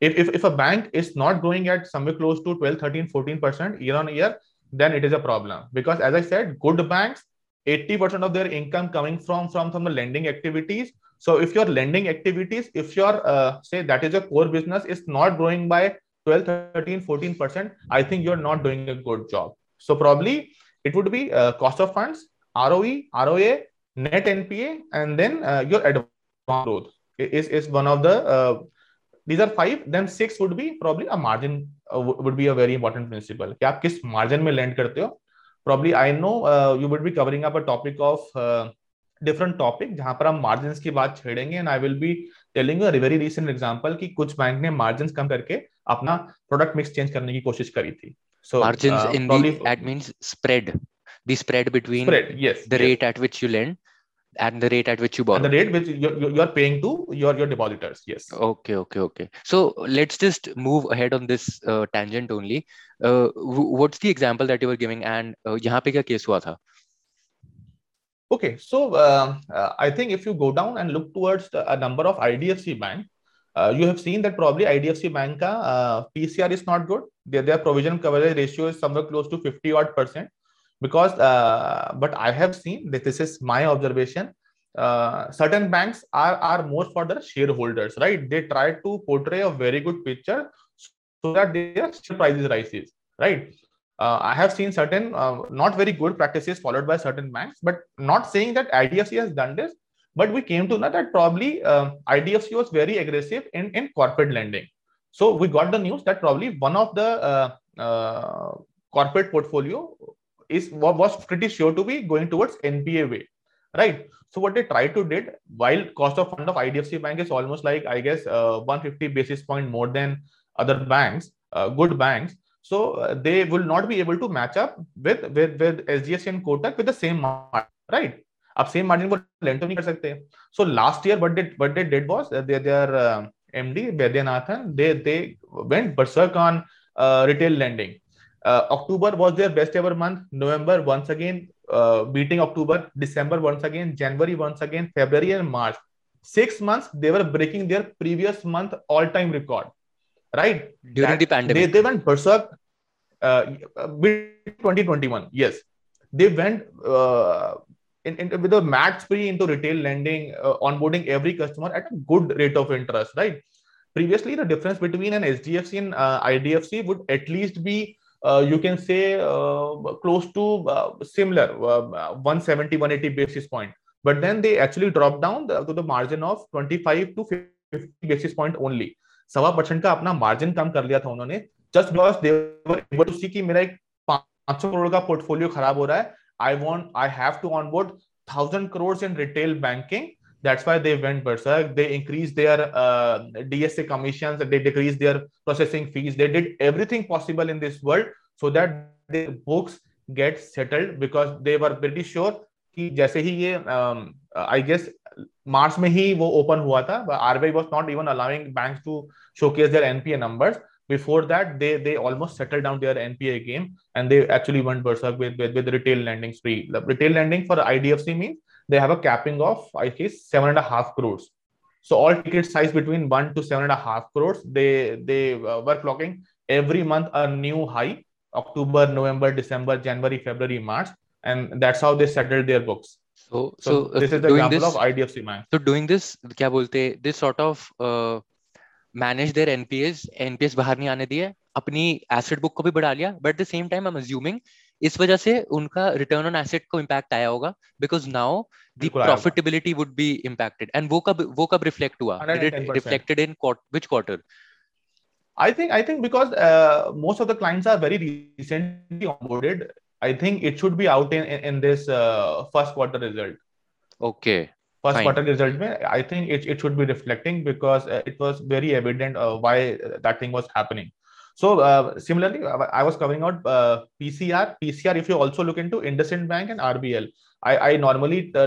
If if if a bank is not growing at somewhere close to twelve, thirteen, fourteen percent year on year, then it is a problem because as I said, good banks, eighty percent of their income coming from, from, from the lending activities. So if your lending activities, if your, uh, say that is your core business is not growing by twelve, thirteen, fourteen percent, I think you're not doing a good job. So probably it would be uh, cost of funds, R O E, R O A, net N P A, and then uh, your advanced growth is, is one of the, uh, these are five, then six would be probably a margin Uh, would be a very important principle. कि आप किस margin में lend करते हो? Probably I know uh, you would be covering up a topic of uh, different topic जहाँ पर हम margins की बात छेड़ेंगे and I will be telling you a very recent example कि कुछ bank ने margins कम करके अपना product mix change करने की कोशिश करी थी. So margins uh, in probably, the that means spread, the spread between spread, yes, the yes. rate at which you lend and the rate at which you borrow. And the rate which you're, you're paying to your, your depositors, yes. Okay, okay, okay. So let's just move ahead on this uh, tangent only. Uh, w- what's the example that you were giving and uh, yahan pe kya case hua tha? Okay, so uh, uh, I think if you go down and look towards the, a number of I D F C Bank, uh, you have seen that probably I D F C Bank ka uh, P C R is not good. Their, their provision coverage ratio is somewhere close to fifty odd percent. because uh, but I have seen that this is my observation. Uh, certain banks are are more for their shareholders, right? They try to portray a very good picture so that their share prices rises, right? Uh, I have seen certain uh, not very good practices followed by certain banks, but not saying that I D F C has done this, but we came to know that probably uh, I D F C was very aggressive in, in corporate lending. So we got the news that probably one of the uh, uh, corporate portfolio is was pretty sure to be going towards N P A way, right? So what they tried to did, while cost of fund of I D F C Bank is almost like, I guess, uh, one hundred fifty basis point more than other banks, uh, good banks. So uh, they will not be able to match up with with, with S D F C and Kotak with the same margin, right? Up same margin को lend नहीं कर सकते. So last year what they what they did was uh, their their uh, M D Vaidyanathan, they they went berserk on uh, retail lending. Uh, October was their best ever month. November once again uh, beating October. December once again. January once again. February and March. Six months they were breaking their previous month all-time record. Right during that, the pandemic, they, they went berserk. Uh, twenty twenty-one, yes, they went uh, in, in with a mad spree into retail lending, uh, onboarding every customer at a good rate of interest. Right, previously the difference between an S D F C and uh, I D F C would at least be, uh, you can say, uh, close to uh, similar, uh, one seventy, one eighty basis point. But then they actually dropped down the, to the margin of twenty-five to fifty basis point only. सवा percent का अपना margin कम कर लिया था उन्होंने, just because they were able to see कि मेरा एक पांच सौ करोड़ का पोर्टफोलियो खराब हो रहा है, I want I have to onboard thousand crore in retail banking. That's why they went berserk. They increased their uh, D S A commissions, they decreased their processing fees, they did everything possible in this world so that their books get settled, because they were pretty sure कि जैसे ही ये um, I guess मार्च में ही वो open हुआ था, R B I was not even allowing banks to showcase their N P A numbers. Before that, they they almost settled down their N P A game, and they actually went berserk with with, with retail lending spree. The retail lending for I D F C means they have a capping of, I guess, seven and a half crores. So all ticket size between one to seven and a half crores, they they were clocking every month a new high: October, November, December, January, February, March, and that's how they settled their books. So, so, so this is the example this, of I D F C Bank. So doing this, क्या बोलते हैं? This sort of uh, manage their N P As. N P As बाहर नहीं आने दिए, अपनी asset book को भी बढ़ा लिया. But at the same time, I'm assuming इस वजह से उनका return on asset को impact आया होगा, because now the profitability would be impacted. And वो कब वो कब reflect हुआ? Did it reflected in quarter, which quarter? I think I think because uh, most of the clients are very recently onboarded. I think it should be out in, in, in this uh, first quarter result. Okay. First fine. Quarter result, I think it, it should be reflecting, because uh, it was very evident uh, why that thing was happening. So uh, similarly, I was covering out uh, P C R. P C R, if you also look into Indusind Bank and R B L. I, I normally uh,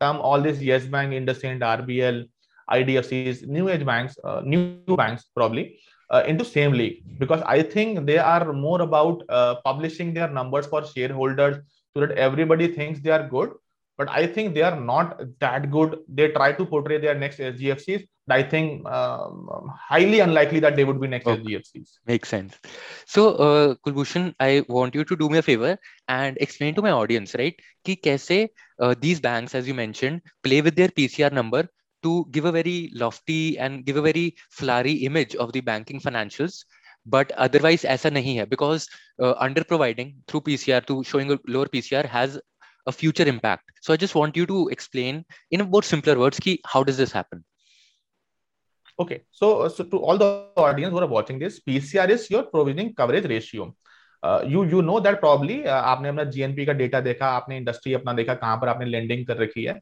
term all these Yes Bank, Indusind, R B L, I D F Cs, new age banks, uh, new banks probably. Uh, into same league, because I think they are more about uh, publishing their numbers for shareholders so that everybody thinks they are good, but I think they are not that good. They try to portray their next S D F Cs. I think um, highly unlikely that they would be next okay. S D F Cs. Makes sense. So uh, Kulbhushan, I want you to do me a favor and explain to my audience, right, ki kaise uh, these banks, as you mentioned, play with their P C R number to give a very lofty and give a very flowery image of the banking financials, but otherwise aisa nahi hai, because uh, under providing through P C R, to showing a lower P C R has a future impact. So I just want you to explain in a more simpler words, ki how does this happen? Okay, so, so to all the audience who are watching this, P C R is your provisioning coverage ratio. Uh, you you know that probably uh, आपने अपना G N P का data देखा, आपने industry अपना देखा, कहाँ पर आपने lending कर रखी है.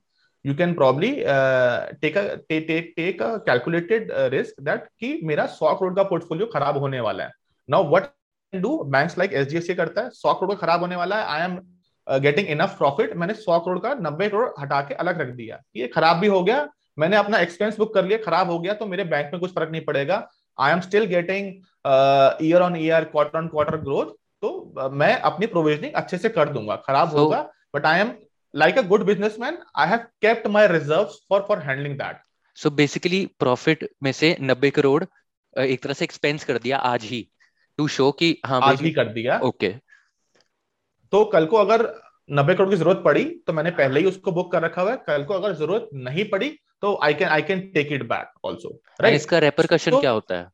You can probably uh, take a take take take a calculated uh, risk that कि मेरा सौ करोड़ का portfolio खराब होने वाला है. Now what can do banks like S D F C करता है, सौ करोड़ का खराब होने वाला है, I am uh, getting enough profit, मैंने सौ करोड़ का नब्बे करोड़ हटा के अलग रख दिया, ये खराब भी हो गया, मैंने अपना एक्सपेंस बुक कर लिया, खराब हो गया तो मेरे बैंक में कुछ फर्क नहीं पड़ेगा, I am still getting year on year, quarter on quarter growth, तो uh, मैं अपनी प्रोविजनिंग अच्छे से कर दूंगा, खराब so, होगा, but I am like a good businessman, I have kept my reserves for for handling that. So basically, profit में से नब्बे करोड़ एक तरह से expense कर दिया आज ही, to show कि हाँ आज ही कर दिया. Okay. तो कल को अगर नब्बे करोड़ की जरूरत पड़ी तो मैंने पहले ही उसको बुक कर रखा हुआ है, कल को अगर जरूरत नहीं पड़ी तो I can I can take it back also, right? इसका रेपरकशन क्या होता है?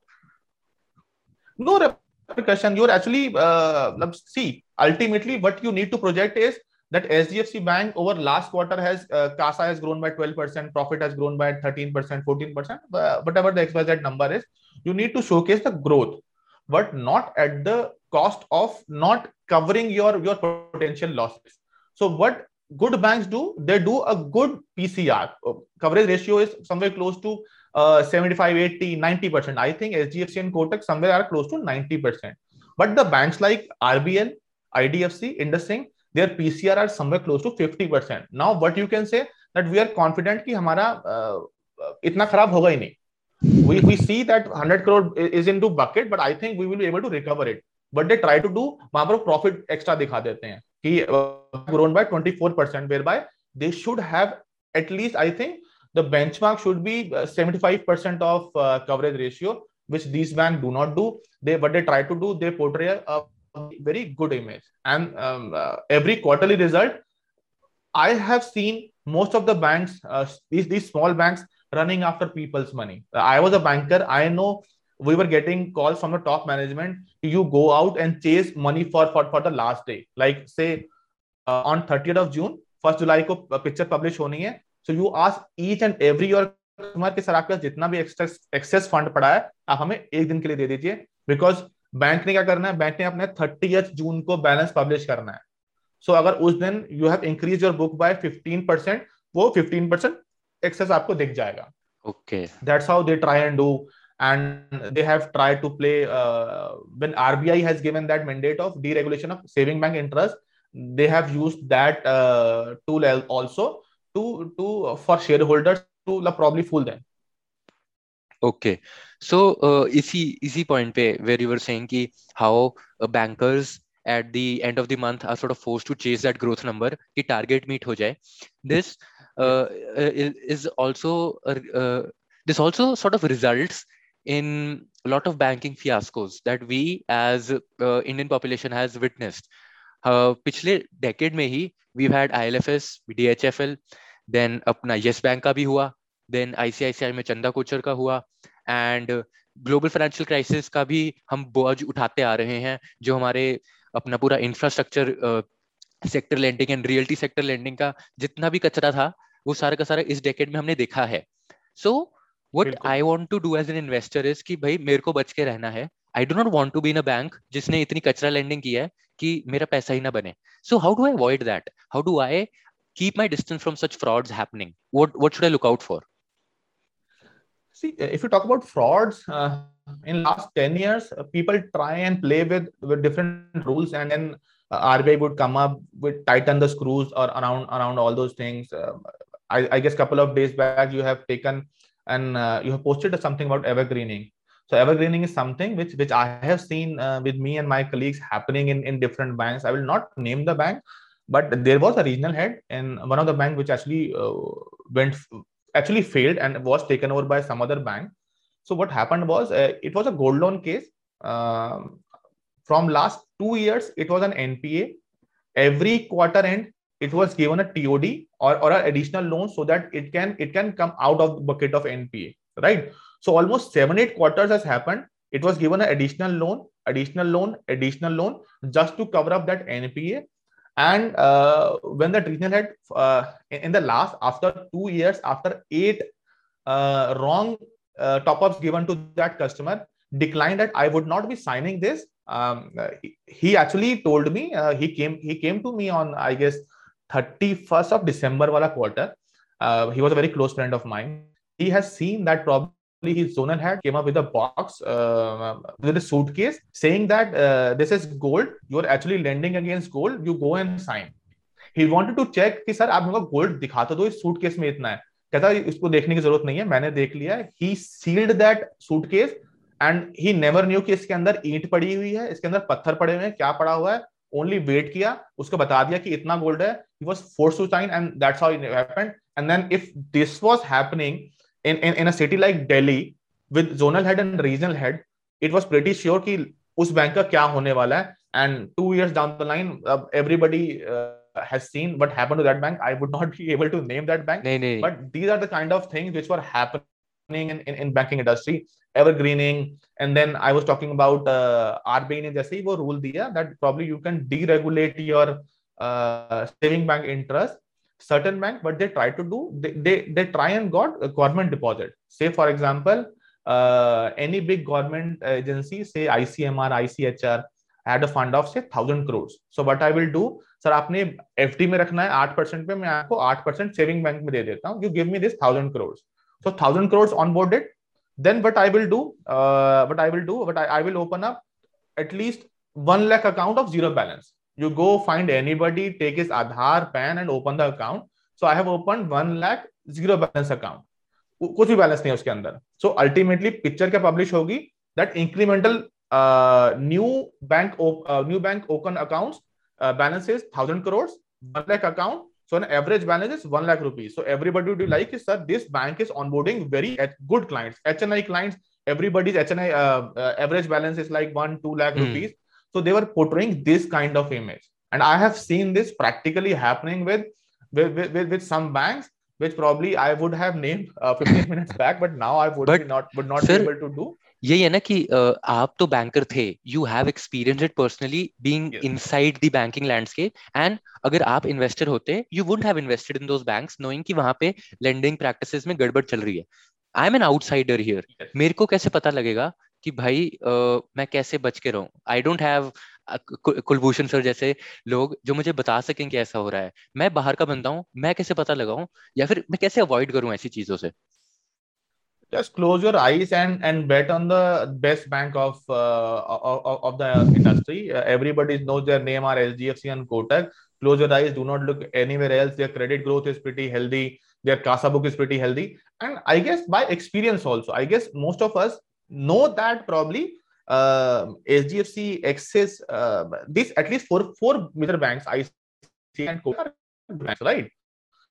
नो रेपरकशन, यूर एक्चुअली मतलब see ultimately what you need to project is that H D F C Bank over last quarter has uh, CASA has grown by twelve percent, profit has grown by thirteen percent, fourteen percent, uh, whatever the X Y Z number is, you need to showcase the growth, but not at the cost of not covering your, your potential losses. So what good banks do, they do a good P C R. Coverage ratio is somewhere close to uh, seventy-five, eighty, ninety percent. I think H D F C and Kotak somewhere are close to ninety percent. But the banks like R B L, I D F C, Indusind, their P C R are somewhere close to fifty percent. Now, what you can say that we are confident कि हमारा इतना खराब होगा ही नहीं. We we see that one hundred crore is into bucket, but I think we will be able to recover it. But they try to do वहाँ पर profit extra दिखा देते हैं कि grown by twenty-four percent, whereby they should have at least I think the benchmark should be seventy-five percent of uh, coverage ratio, which these banks do not do. They what they try to do, they portray a very good image, and um, uh, every quarterly result I have seen most of the banks uh, these these small banks running after people's money. I was a banker, I know we were getting calls from the top management, you go out and chase money for for, for the last day, like say uh, on thirtieth of June, first of July ko picture publish honi hai, so you ask each and every your customer ke sir aapke paas jitna bhi excess excess fund pada hai aap hame ek din ke liye de dijiye, because bank ने क्या करना है, bank ने अपने thirtieth जून को balance publish करना है. सो so, अगर उस दिन you have increase your book by fifteen percent, वो fifteen percent एक्सेस आपको दिख जाएगा. Okay, that's how they try and do, and they have try to play when RBI has given that mandate of deregulation of saving bank interest, they have used that tool also to to for share holders to probably fool them. Okay, so uh, easy easy point pe where you were saying ki how uh, bankers at the end of the month are sort of forced to chase that growth number ki target meet ho jaye. This uh, is also uh, uh, this also sort of results in a lot of banking fiascos that we as uh, Indian population has witnessed. Uh, पिछले decade में ही we've had I L F S, D H F L, then अपना Yes Bank का भी हुआ, then I C I C I में चंदा कोचर का हुआ, and global financial crisis का भी हम बोझ उठाते आ रहे हैं जो हमारे अपना पूरा infrastructure sector lending and realty sector lending का जितना भी कचरा था वो सारा का सारा इस decade में हमने देखा है. So what I want to do as an investor is कि भाई मेरे को बच के रहना है. I do not want to be in a bank जिसने इतनी कचरा lending किया है कि मेरा पैसा ही ना बने. So how do I avoid that? How do I keep my distance from such frauds happening? What what should I look out for? See, if you talk about frauds, uh, in last ten years, uh, people try and play with, with different rules, and then uh, R B I would come up with tighten the screws or around around all those things. Uh, I, I guess a couple of days back, you have taken and uh, you have posted something about evergreening. So evergreening is something which which I have seen uh, with me and my colleagues happening in, in different banks. I will not name the bank, but there was a regional head in one of the bank which actually uh, went... F- actually failed and was taken over by some other bank. So what happened was, uh, it was a gold loan case. Uh, from last two years, it was an N P A. Every quarter end, it was given a T O D or, or an additional loan so that it can it can come out of the bucket of N P A, right? So almost seven, eight quarters has happened. It was given an additional loan, additional loan, additional loan, just to cover up that N P A. And uh, when that regional head, uh, in the last, after two years, after eight uh, wrong uh, top-ups given to that customer, declined that I would not be signing this. Um, he actually told me, uh, he came he came to me on, I guess, thirty-first of December wala quarter. Uh, he was a very close friend of mine. He has seen that probably his zonal head came up with a box, uh, with a suitcase saying that uh, this is gold, you're actually lending against gold, you go and sign. He wanted to check कि sir आप मेरे को gold दिखा तो दो, इस suitcase में इतना है. कहता इसको देखने की जरूरत नहीं है, मैंने देख लिया है. He sealed that suitcase and he never knew कि इसके अंदर ईंट पड़ी हुई है, इसके अंदर पत्थर पड़े हुए हैं, क्या पड़ा हुआ है. Only wait किया, उसको बता दिया कि इतना गोल्ड है. He was forced to sign, and that's how it happened. And then if this was happening In, in in a city like Delhi with zonal head and regional head, it was pretty sure कि उस bank का क्या होने वाला है, And two years down the line, uh, everybody uh, has seen what happened to that bank. I would not be able to name that bank. Nee, nee. But these are the kind of things which were happening in, in, in banking industry, evergreening. And then I was talking about uh, R B I ne jaise wo rule diya that probably you can deregulate your uh, saving bank interest, certain bank, but they try to do, they, they, they try and got a government deposit. Say, for example, uh, any big government agency, say I C M R, I C H R, had a fund of say one thousand crores. So what I will do, sir, आपने F D में रखना है eight percent पे, मैं आपको eight percent saving bank में दे देता हूँ. You give me this one thousand crores. So one thousand crores onboarded. Then what I will do, uh, what I will do, what I, I will open up at least one lakh account of zero balance. You go find anybody, take his Aadhaar, P A N and open the account. So I have opened one lakh zero balance account. कुछ भी balance नहीं है उसके अंदर. So ultimately picture क्या publish होगी that incremental uh new bank uh, new bank open accounts uh, balance is one thousand crores, one lakh account, so an average balance is one lakh rupees. So everybody would be like, sir, this bank is onboarding very good clients, H N I clients, everybody's H N I uh, uh, average balance is like one to two lakh mm. rupees. So they were portraying this kind of image, and I have seen this practically happening with with with, with some banks which probably I would have named uh, fifteen minutes back, but now I would but, not would not sir, be able to do. यही है ना कि आप तो banker थे, you have experience it personally being inside the banking landscape, and अगर आप investor होते you wouldn't have invested in those banks knowing कि वहां पे लेंडिंग प्रैक्टिसेस में गड़बड़ चल रही है. I am an outsider here, मेरे को कैसे पता लगेगा कि भाई uh, मैं कैसे बच के रहूं. I don't have Kulbhushan sir जैसे लोग जो मुझे बता सकें कि ऐसा हो रहा है. मैं बाहर का बंदा हूं, मैं कैसे पता लगाऊं या फिर मैं कैसे अवॉइड करूं ऐसी चीजों से. Just close your eyes and, and bet on the best bank of uh, of, of the industry. Uh, everybody knows their name are H D F C and Kotak. Close your eyes. Do not look anywhere else. Their credit growth is pretty healthy. Their CASA book is pretty healthy. And I guess by experience also, I guess most of us know that probably uh, H D F C, Axis, uh, these at least four four major banks, I C I C I and Kotak, banks, right?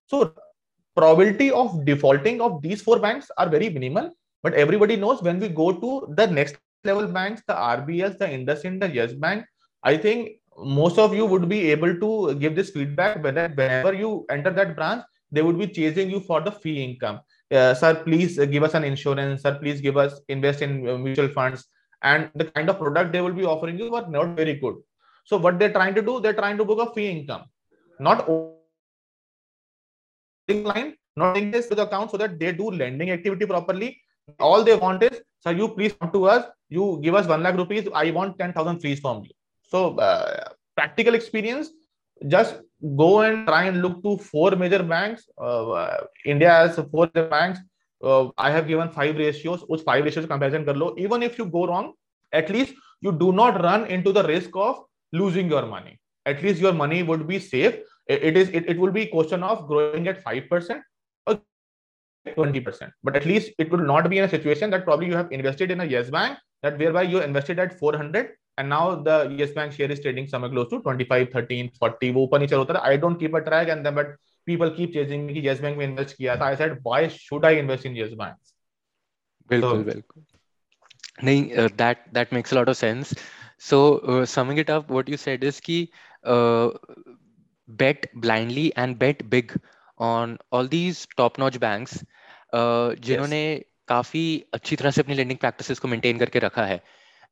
So probability of defaulting of these four banks are very minimal, but everybody knows when we go to the next level banks, the R B Ls, the Indusind, the Yes Bank, I think most of you would be able to give this feedback whenever you enter that branch, they would be chasing you for the fee income. Uh, sir, please give us an insurance. Sir, please give us invest in mutual funds. And the kind of product they will be offering you are not very good. So what they're trying to do, they're trying to book a fee income, not line, not link this to the account so that they do lending activity properly. All they want is, sir, you please come to us, you give us one lakh rupees, I want ten thousand fees from you. So uh, practical experience, just go and try and look to four major banks. Uh, uh, India has four major banks. Uh, I have given five ratios. Those five ratios comparison kar lo. Even if you go wrong, at least you do not run into the risk of losing your money. At least your money would be safe. It is it, it will be a question of growing at five percent or twenty percent. But at least it will not be in a situation that probably you have invested in a Yes Bank, that whereby you invested at four hundred and now the Yes Bank share is trading somewhere close to twenty-five, thirteen, forty. I don't keep a track, and then but people keep chasing me ki Yes Bank mein invest kiya. So I said, why should I invest in Yes Bank? Bilkul, so, bilkul. Nahin, uh, that that makes a lot of sense. So uh, summing it up, what you said is ki uh, bet blindly and bet big on all these top-notch banks uh, जिन्होंने yes. काफी अच्छी तरह से अपनी lending practices को maintain करके रखा है.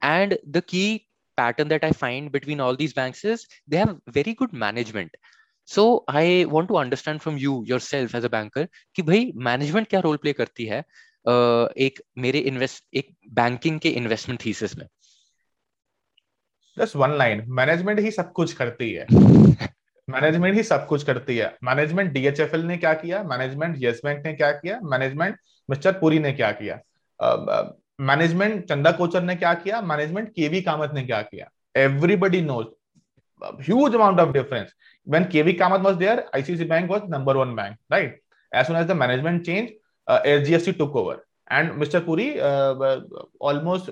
And the key pattern that I find between all these banks is they have very good management. So I want to understand from you yourself as a banker कि भाई management क्या role play करती है uh, एक मेरे invest एक banking के investment thesis में. Just one line, management ही सब कुछ करती है. मैनेजमेंट ही सब कुछ करती है. Management D H F L ने क्या किया, मैनेजमेंट यस बैंक ने क्या किया, मैनेजमेंट मिस्टर पुरी ने क्या किया, management uh, uh, Chanda Kochhar ने क्या किया, मैनेजमेंट केवी कामत ने क्या किया. Everybody knows huge amount of difference. When KV Kamath was there, I C I C I bank was number one bank, right. As soon as the management change, H D F C took over and mister Puri almost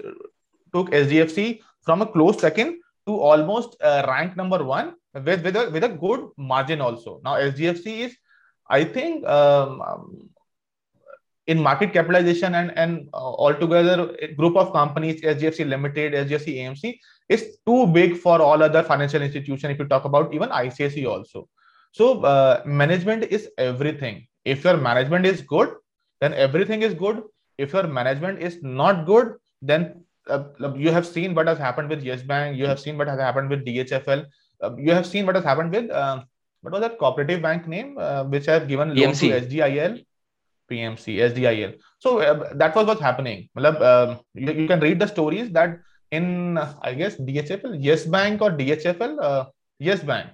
took H D F C from a close second to almost uh, rank number one with with a, with a good margin also. Now H D F C is, I think, um, um, in market capitalization and and uh, altogether a group of companies, H D F C Limited, H D F C A M C is too big for all other financial institutions, if you talk about even I C I C I also. So uh, management is everything. If your management is good, then everything is good. If your management is not good, then uh, you have seen what has happened with Yes Bank. You have seen what has happened with D H F L. Uh, you have seen what has happened with, uh, what was that cooperative bank name, uh, which have given loan to S D I L? P M C, S D I L. So uh, that was what's happening. Uh, you, you can read the stories that in, uh, I guess, D H F L, Yes Bank or D H F L, uh, Yes Bank.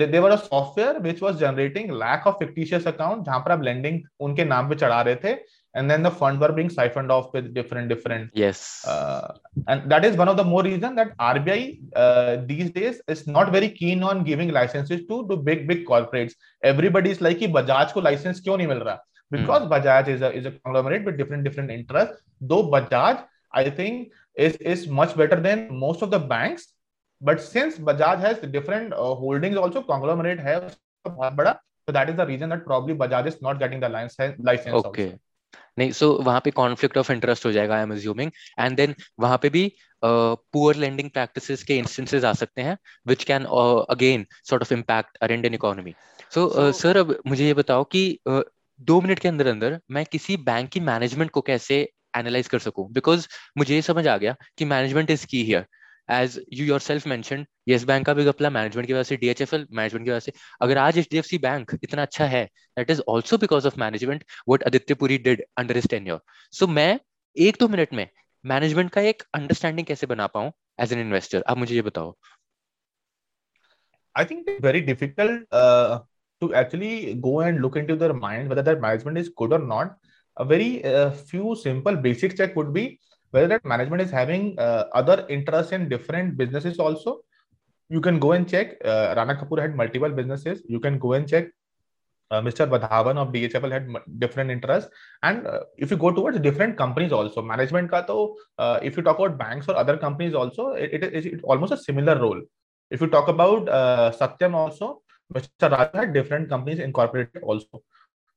They, they were a software which was generating lack of fictitious accounts, jahan par aap lending unke naam pe chada rahe the, and then the funds were being siphoned off with different, different. Yes. Uh, and that is one of the more reasons that R B I uh, these days is not very keen on giving licenses to, to big, big corporates. Everybody is like, Bajaj ko license kyun nahi mil raha? Because mm. Bajaj is a, is a conglomerate with different, different interests. Though Bajaj, I think, is, is much better than most of the banks. But since Bajaj has different uh, holdings also, conglomerate has so that is the reason that probably Bajaj is not getting the license, license okay. also. नहीं, so वहाँ पे conflict of interest हो जाएगा, I am assuming, and then वहाँ पे भी uh, poor lending practices के instances आ सकते हैं, which can uh, again sort of impact our Indian economy. So, uh, so sir, अब मुझे ये बताओ कि uh, दो मिनट के अंदर अंदर मैं किसी बैंक की मैनेजमेंट को कैसे एनालाइज कर सकूं, बिकॉज मुझे ये समझ आ गया कि management is key here, as you yourself mentioned, Yes bank का भी गपला मैनेजमेंट की वजह से, डीएचएफएल मैनेजमेंट की वजह से. अगर आज एचडीएफसी बैंक इतना अच्छा है, that is also because of management, what Aditya Puri did under his tenure. So मैं एक दो मिनट में मैनेजमेंट का एक अंडरस्टैंडिंग कैसे बना पाऊं एज एन इन्वेस्टर, आप मुझे ये बताओ. I think very difficult to actually go and look into their mind whether that management is good or not. A very uh, few simple basic check would be whether that management is having uh, other interests in different businesses also. You can go and check. Uh, Rana Kapoor had multiple businesses. You can go and check. Uh, Mister Vadhavan of D H F L had m- different interests. And uh, if you go towards different companies also, management ka to, uh, if you talk about banks or other companies also, it, it, it, it's almost a similar role. If you talk about uh, Satyam also, Mister Raju had different companies incorporated also.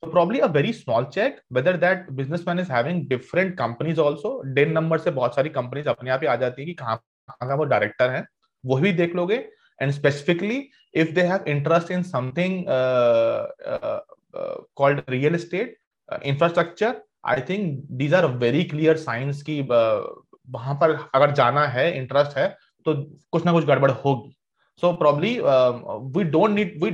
So probably a very small check whether that businessman is having different companies also. D I N number से बहुत सारी companies अपने आप ही आ जाती है कि कहाँ कहाँ वो director हैं, वो भी देख लोगे. And specifically if they have interest in something uh, uh, uh, called real estate, uh, infrastructure, I think these are very clear signs कि uh, वहाँ पर अगर जाना है, interest है, तो कुछ ना कुछ गड़बड़ होगी. So probably um, we don't need, we,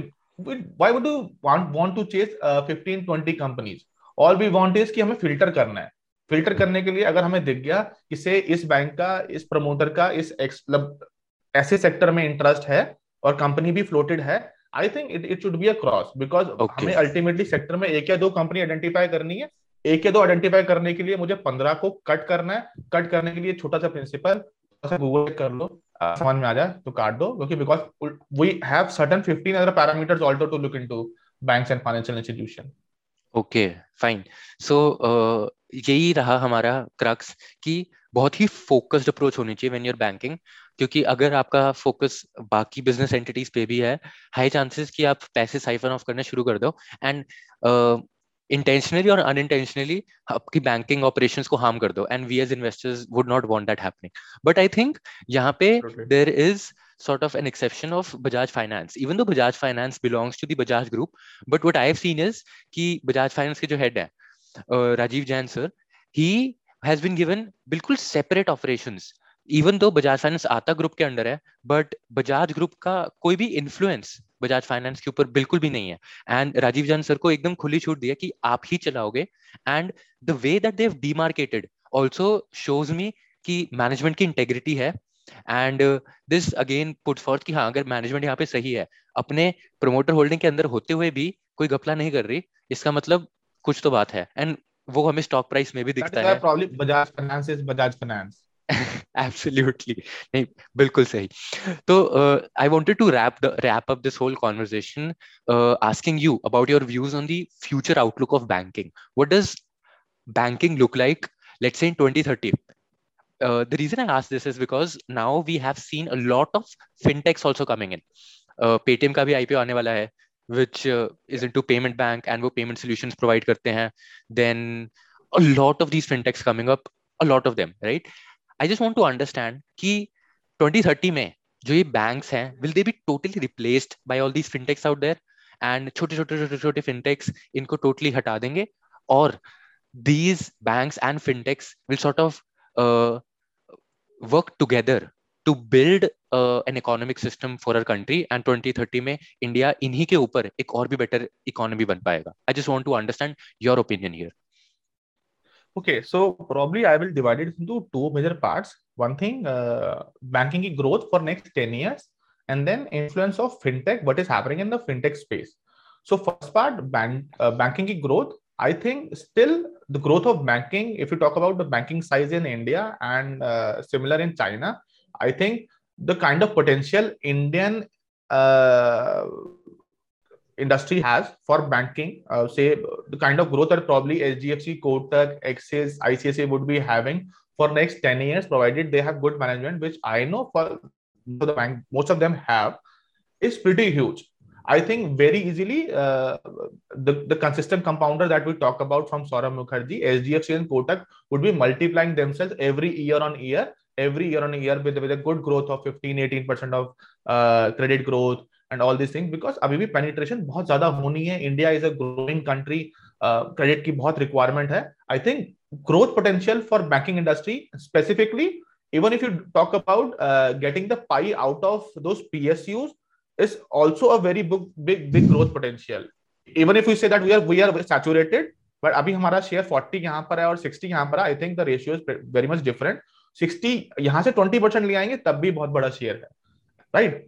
we why would you want, want to chase uh, fifteen, twenty companies? All we want is कि हमें filter करना है. Filter करने के लिए अगर हमें दिख गया कि से इस बैंक का, इस promoter का, इस ex, लब, ऐसे sector में interest है और company भी floated है, I think it, it should be a cross because okay. हमें ultimately sector में एक या दो company identify करनी है. एक या दो identify करने के लिए मुझे पंद्रह को cut करना है. Cut करने के लिए छोटा सा principle Google कर लो, समझ में आ जाए तो काट दो, क्योंकि because we have certain fifteen other parameters also to look into banks and financial institution. Okay, fine. So uh, यही रहा हमारा क्रक्स कि बहुत ही फोकस्ड अप्रोच होनी चाहिए when you're banking, क्योंकि अगर आपका फोकस बाकी बिजनेस एंटिटीज पे भी है, हाई चांसेस कि आप पैसे साइफन ऑफ करना शुरू कर दो एंड intentionally or unintentionally आपकी banking operations को harm कर दो, and we as investors would not want that happening. But I think यहाँ पे okay. there is sort of an exception of Bajaj Finance, even though Bajaj Finance belongs to the Bajaj group. But what I have seen is कि Bajaj Finance के जो head है uh, Rajiv Jain sir, he has been given बिल्कुल separate operations. Even though Bajaj Finance आता group के under है, but Bajaj group का कोई भी influence बजाज फाइनेंस के ऊपर बिल्कुल भी नहीं है. एंड राजीव जैन सर को एकदम खुली छूट दी है कि आप ही चलाओगे. And the way that they have demarcated also shows me कि मैनेजमेंट की इंटेग्रिटी है. And this again put forth कि हाँ, अगर मैनेजमेंट यहाँ पे सही है, अपने प्रोमोटर होल्डिंग के अंदर होते हुए भी कोई घपला नहीं कर रही, इसका मतलब कुछ तो बात है. एंड वो हमें स्टॉक प्राइस में भी दिखता है. Bajaj Finance is Bajaj Finance. Absolutely. नहीं, बिल्कुल सही. तो I wanted to wrap the, wrap up this whole conversation uh, asking you about your views on the future outlook of banking. What does banking look like, let's say in twenty thirty? Uh, the reason I ask this is because now we have seen a lot of fintechs also coming in. Uh, Paytm का भी I P O आने वाला है, which uh, is into payment bank and वो payment solutions provide करते हैं. Then a lot of these fintechs coming up, a lot of them, right? I just want to understand कि twenty thirty में जो ये banks हैं, will they be totally replaced by all these fintechs out there? And छोटे छोटे छोटे छोटे fintechs इनको totally हटा देंगे और these banks and fintechs will sort of uh, work together to build uh, an economic system for our country, and twenty thirty में India इन्हीं के ऊपर एक और भी better economy बन पाएगा. I just want to understand your opinion here. Okay, so probably I will divide it into two major parts. One thing, uh, banking ki growth for next ten years, and then influence of fintech, what is happening in the fintech space. So first part, bank, uh, banking ki growth. I think still the growth of banking, if you talk about the banking size in India and uh, similar in China, I think the kind of potential Indian uh, industry has for banking, uh, say the kind of growth that probably H D F C, Kotak, Axis, I C I C I would be having for next ten years, provided they have good management, which I know for the bank, most of them have, is pretty huge. I think very easily uh, the, the consistent compounder that we talk about from Saurabh Mukherjee, H D F C and Kotak would be multiplying themselves every year on year, every year on year with, with a good growth of fifteen to eighteen percent of uh, credit growth and all these things, because abhi bhi penetration bahut zyada honi hai. India is a growing country, uh, credit ki bahut requirement hai. I think growth potential for banking industry specifically, even if you talk about uh, getting the pie out of those P S Us, is also a very big, big, big growth potential. Even if we say that we are we are saturated, but abhi hamara share forty yahan par hai aur sixty yahan par hai, I think the ratio is very much different. sixty yahan se twenty percent le aayenge, tab bhi bahut bada share hai. Right?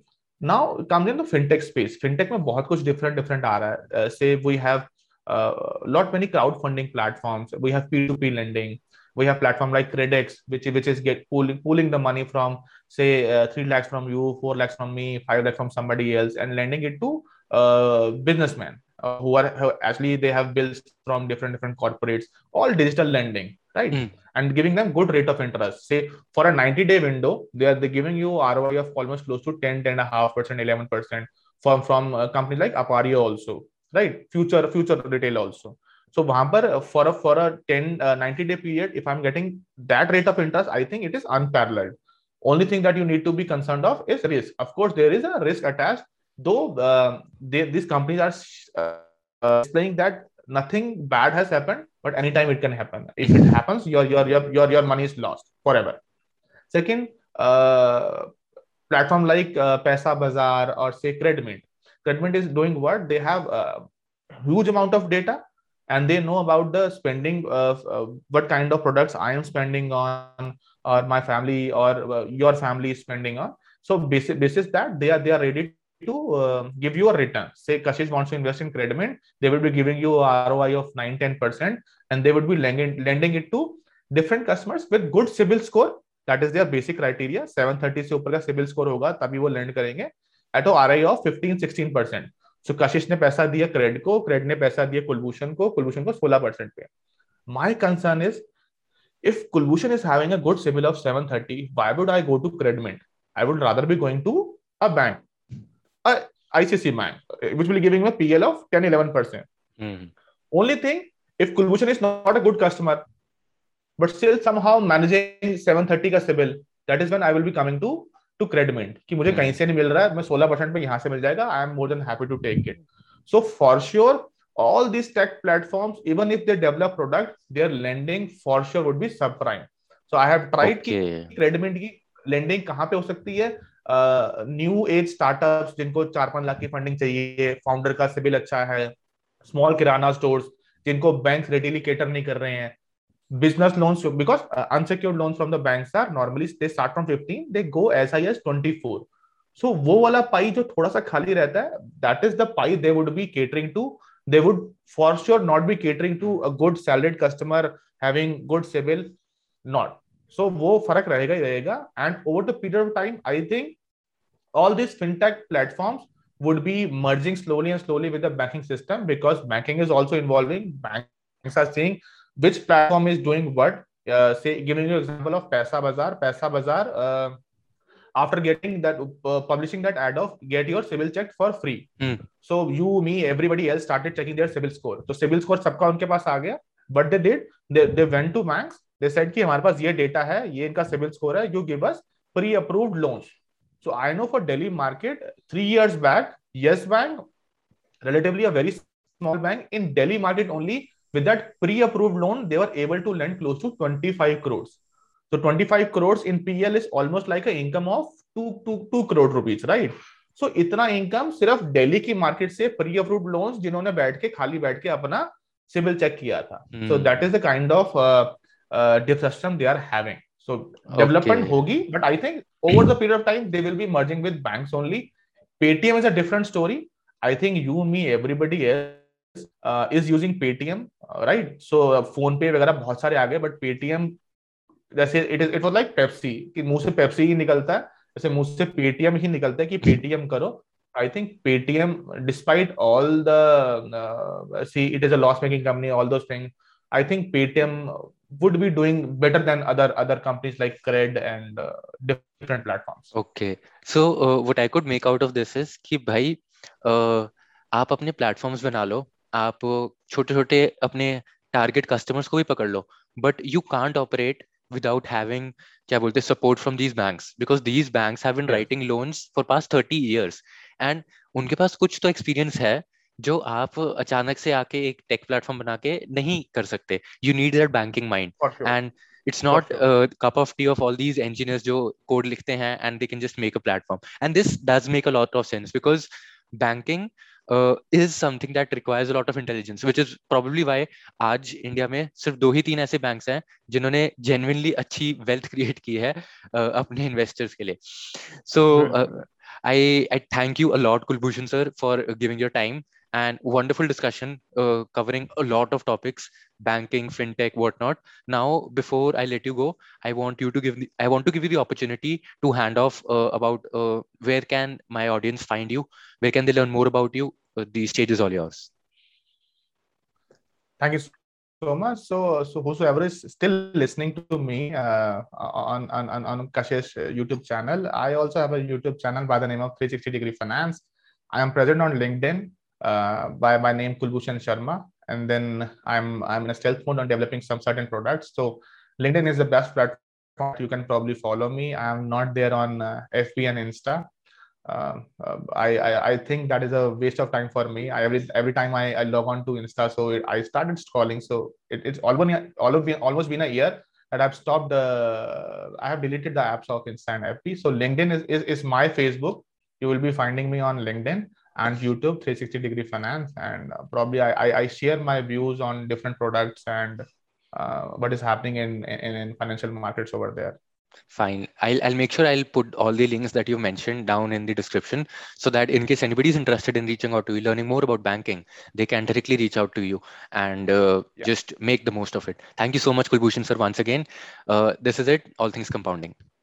Now comes in the fintech space. Fintech mein bahut kuch different different aa raha hai. Uh, say we have uh, lot many crowdfunding platforms. We have P two P lending. We have platform like Credex, which, which is get pooling, pooling the money from, say, uh, three lakhs from you, four lakhs from me, five lakhs from somebody else, and lending it to uh, businessmen uh, who are who actually they have bills from different, different corporates, all digital lending, right? Mm. And giving them good rate of interest. Say, for a ninety-day window, they are they're giving you R O I of almost close to ten, ten point five percent, eleven percent from, from uh, companies like Apario also, right? Future, future retail also. So for a, for a ten, uh, ninety day period, if I'm getting that rate of interest, I think it is unparalleled. Only thing that you need to be concerned of is risk. Of course, there is a risk attached, though uh, they, these companies are uh, uh, saying that nothing bad has happened, but anytime it can happen. If it happens, your, your, your, your, your money is lost forever. Second, uh, platform like uh, Paisa Bazaar or say Cred Mint. Cred Mint is doing what? They have a huge amount of data, and they know about the spending of uh, what kind of products I am spending on, or my family or uh, your family is spending on. So basis, basis that they are, they are ready to uh, give you a return. Say Kashish wants to invest in Cred Mint, they will be giving you a R O I of nine to ten percent, and they would be lending, lending it to different customers with good CIBIL score. That is their basic criteria. seven thirty se upar ka CIBIL score hoga, tabhi wo lend karenge at a R O I of fifteen to sixteen percent. So Kashish ne paisa diya Cred ko, Cred ne paisa diya Kulbhushan ko, Kulbhushan ko sixteen percent pe. My concern is, if Kulbhushan is having a good CIBIL of seven thirty, why would I go to Cred Mint? I would rather be going to a bank, a I C I C I bank, which will be giving me P L of ten to eleven percent. Mm-hmm. Only thing, if Kulbhushan is not a good customer, but still somehow managing seven thirty ka CIBIL, that is when I will be coming to to Cred Mint, कि मुझे कहीं से नहीं मिल रहा है, मैं sixteen percent पे यहाँ से मिल जाएगा, I am more than happy to take it. So for sure, all these tech platforms, even if they develop products, their lending for sure would be subprime. So I have tried okay. कि Cred Mint की lending कहाँ पे हो सकती है? Uh, new age startups जिनको four to five lakh की funding चाहिए, founder का CIBIL अच्छा है, small kirana stores जिनको banks readily cater नहीं कर रहे हैं, business loans, because uh, unsecured loans from the banks are normally they start from fifteen, they go as high as twenty-four. So wo wala pie jo thoda sa khali rehta hai, that is the pie they would be catering to. They would for sure not be catering to a good salaried customer having good CIBIL, not. So wo farak rahega hi rahega, and over the period of time, I think all these fintech platforms would be merging slowly and slowly with the banking system, because banking is also involving, banks are saying which platform is doing what. Uh, say, giving you an example of Paisa Bazaar. Paisa Bazaar, uh, after getting that, uh, publishing that ad of get your CIBIL checked for free. Mm. So you, me, everybody else started checking their CIBIL score. So CIBIL score sabka unke paas aa gaya. But they did, they, they went to banks. They said ki hamare paas ye data hai, ye inka CIBIL score hai, you give us pre-approved loans. So I know for Delhi market, three years back, Yes Bank, relatively a very small bank, in Delhi market only, with that pre-approved loan, they were able to lend close to twenty-five crores. So twenty-five crores in P L is almost like an income of two, two, two crore rupees, right? So itna income sirf Delhi ki market se pre-approved loans jinhone baith ke khali baith ke apna CIBIL check kiya tha. Mm. So that is the kind of uh, uh, disruption they are having. So development okay. hogi, but I think over the period of time, they will be merging with banks only. Paytm is a different story. I think you, me, everybody else uh, is using Paytm, right? So uh, phone pay वगैरह बहुत सारे आ गए, but Paytm, जैसे it is, it was like Pepsi कि मुंह से Pepsi ही निकलता है, जैसे मुंह से Paytm ही निकलता है कि Paytm करो. I think Paytm, despite all the, uh, see, it is a loss-making company, all those things. I think Paytm would be doing better than other other companies like Cred and uh, different platforms. Okay. So uh, what I could make out of this is कि भाई uh, आप अपने platforms बना लो, आप छोटे-छोटे अपने target customers को भी पकड़ लो, but you can't operate without having क्या बोलते हैं support from these banks, because these banks have been writing loans for past thirty years. And उनके पास कुछ तो एक्सपीरियंस है जो आप अचानक से आके एक टेक प्लेटफॉर्म बना के नहीं कर सकते. You need that banking mind and it's not cup of tea of all these engineers जो कोड लिखते हैं and they can just make a platform. And this does make a lot of sense because banking is something that requires a lot of intelligence, which is probably why आज India में सिर्फ दो ही तीन ऐसे banks हैं जिन्होंने genuinely अच्छी wealth create की है uh, अपने इन्वेस्टर्स के लिए. सो I, I thank you a lot, Kulbhushan sir, for giving your time and wonderful discussion uh, covering a lot of topics, banking, fintech, whatnot. Now, before I let you go, I want you to give the, I want to give you the opportunity to hand off uh, about uh, where can my audience find you, where can they learn more about you. Uh, the stage is all yours. Thank you so much. So, so whosoever is still listening to me uh, on, on, on, on Kashesh's YouTube channel, I also have a YouTube channel by the name of three sixty degree finance. I am present on LinkedIn uh, by my name Kulbhushan Sharma. And then I'm, I'm in a stealth mode on developing some certain products. So LinkedIn is the best platform. You can probably follow me. I am not there on uh, F B and Insta. Uh, I, I I think that is a waste of time for me. I every every time I, I log on to Insta, so it, I started scrolling. So it, it's almost almost been, almost been a year that I've stopped. Uh, I have deleted the apps of Insta and F B. So LinkedIn is, is is my Facebook. You will be finding me on LinkedIn and YouTube, three sixty degree finance, and probably I I, I share my views on different products and uh, what is happening in, in in financial markets over there. Fine. I'll I'll make sure I'll put all the links that you mentioned down in the description so that in case anybody is interested in reaching out to you, learning more about banking, they can directly reach out to you and uh, yeah. just make the most of it. Thank you so much, Kulbhushan sir, once again. Uh, this is it. All Things Compounding.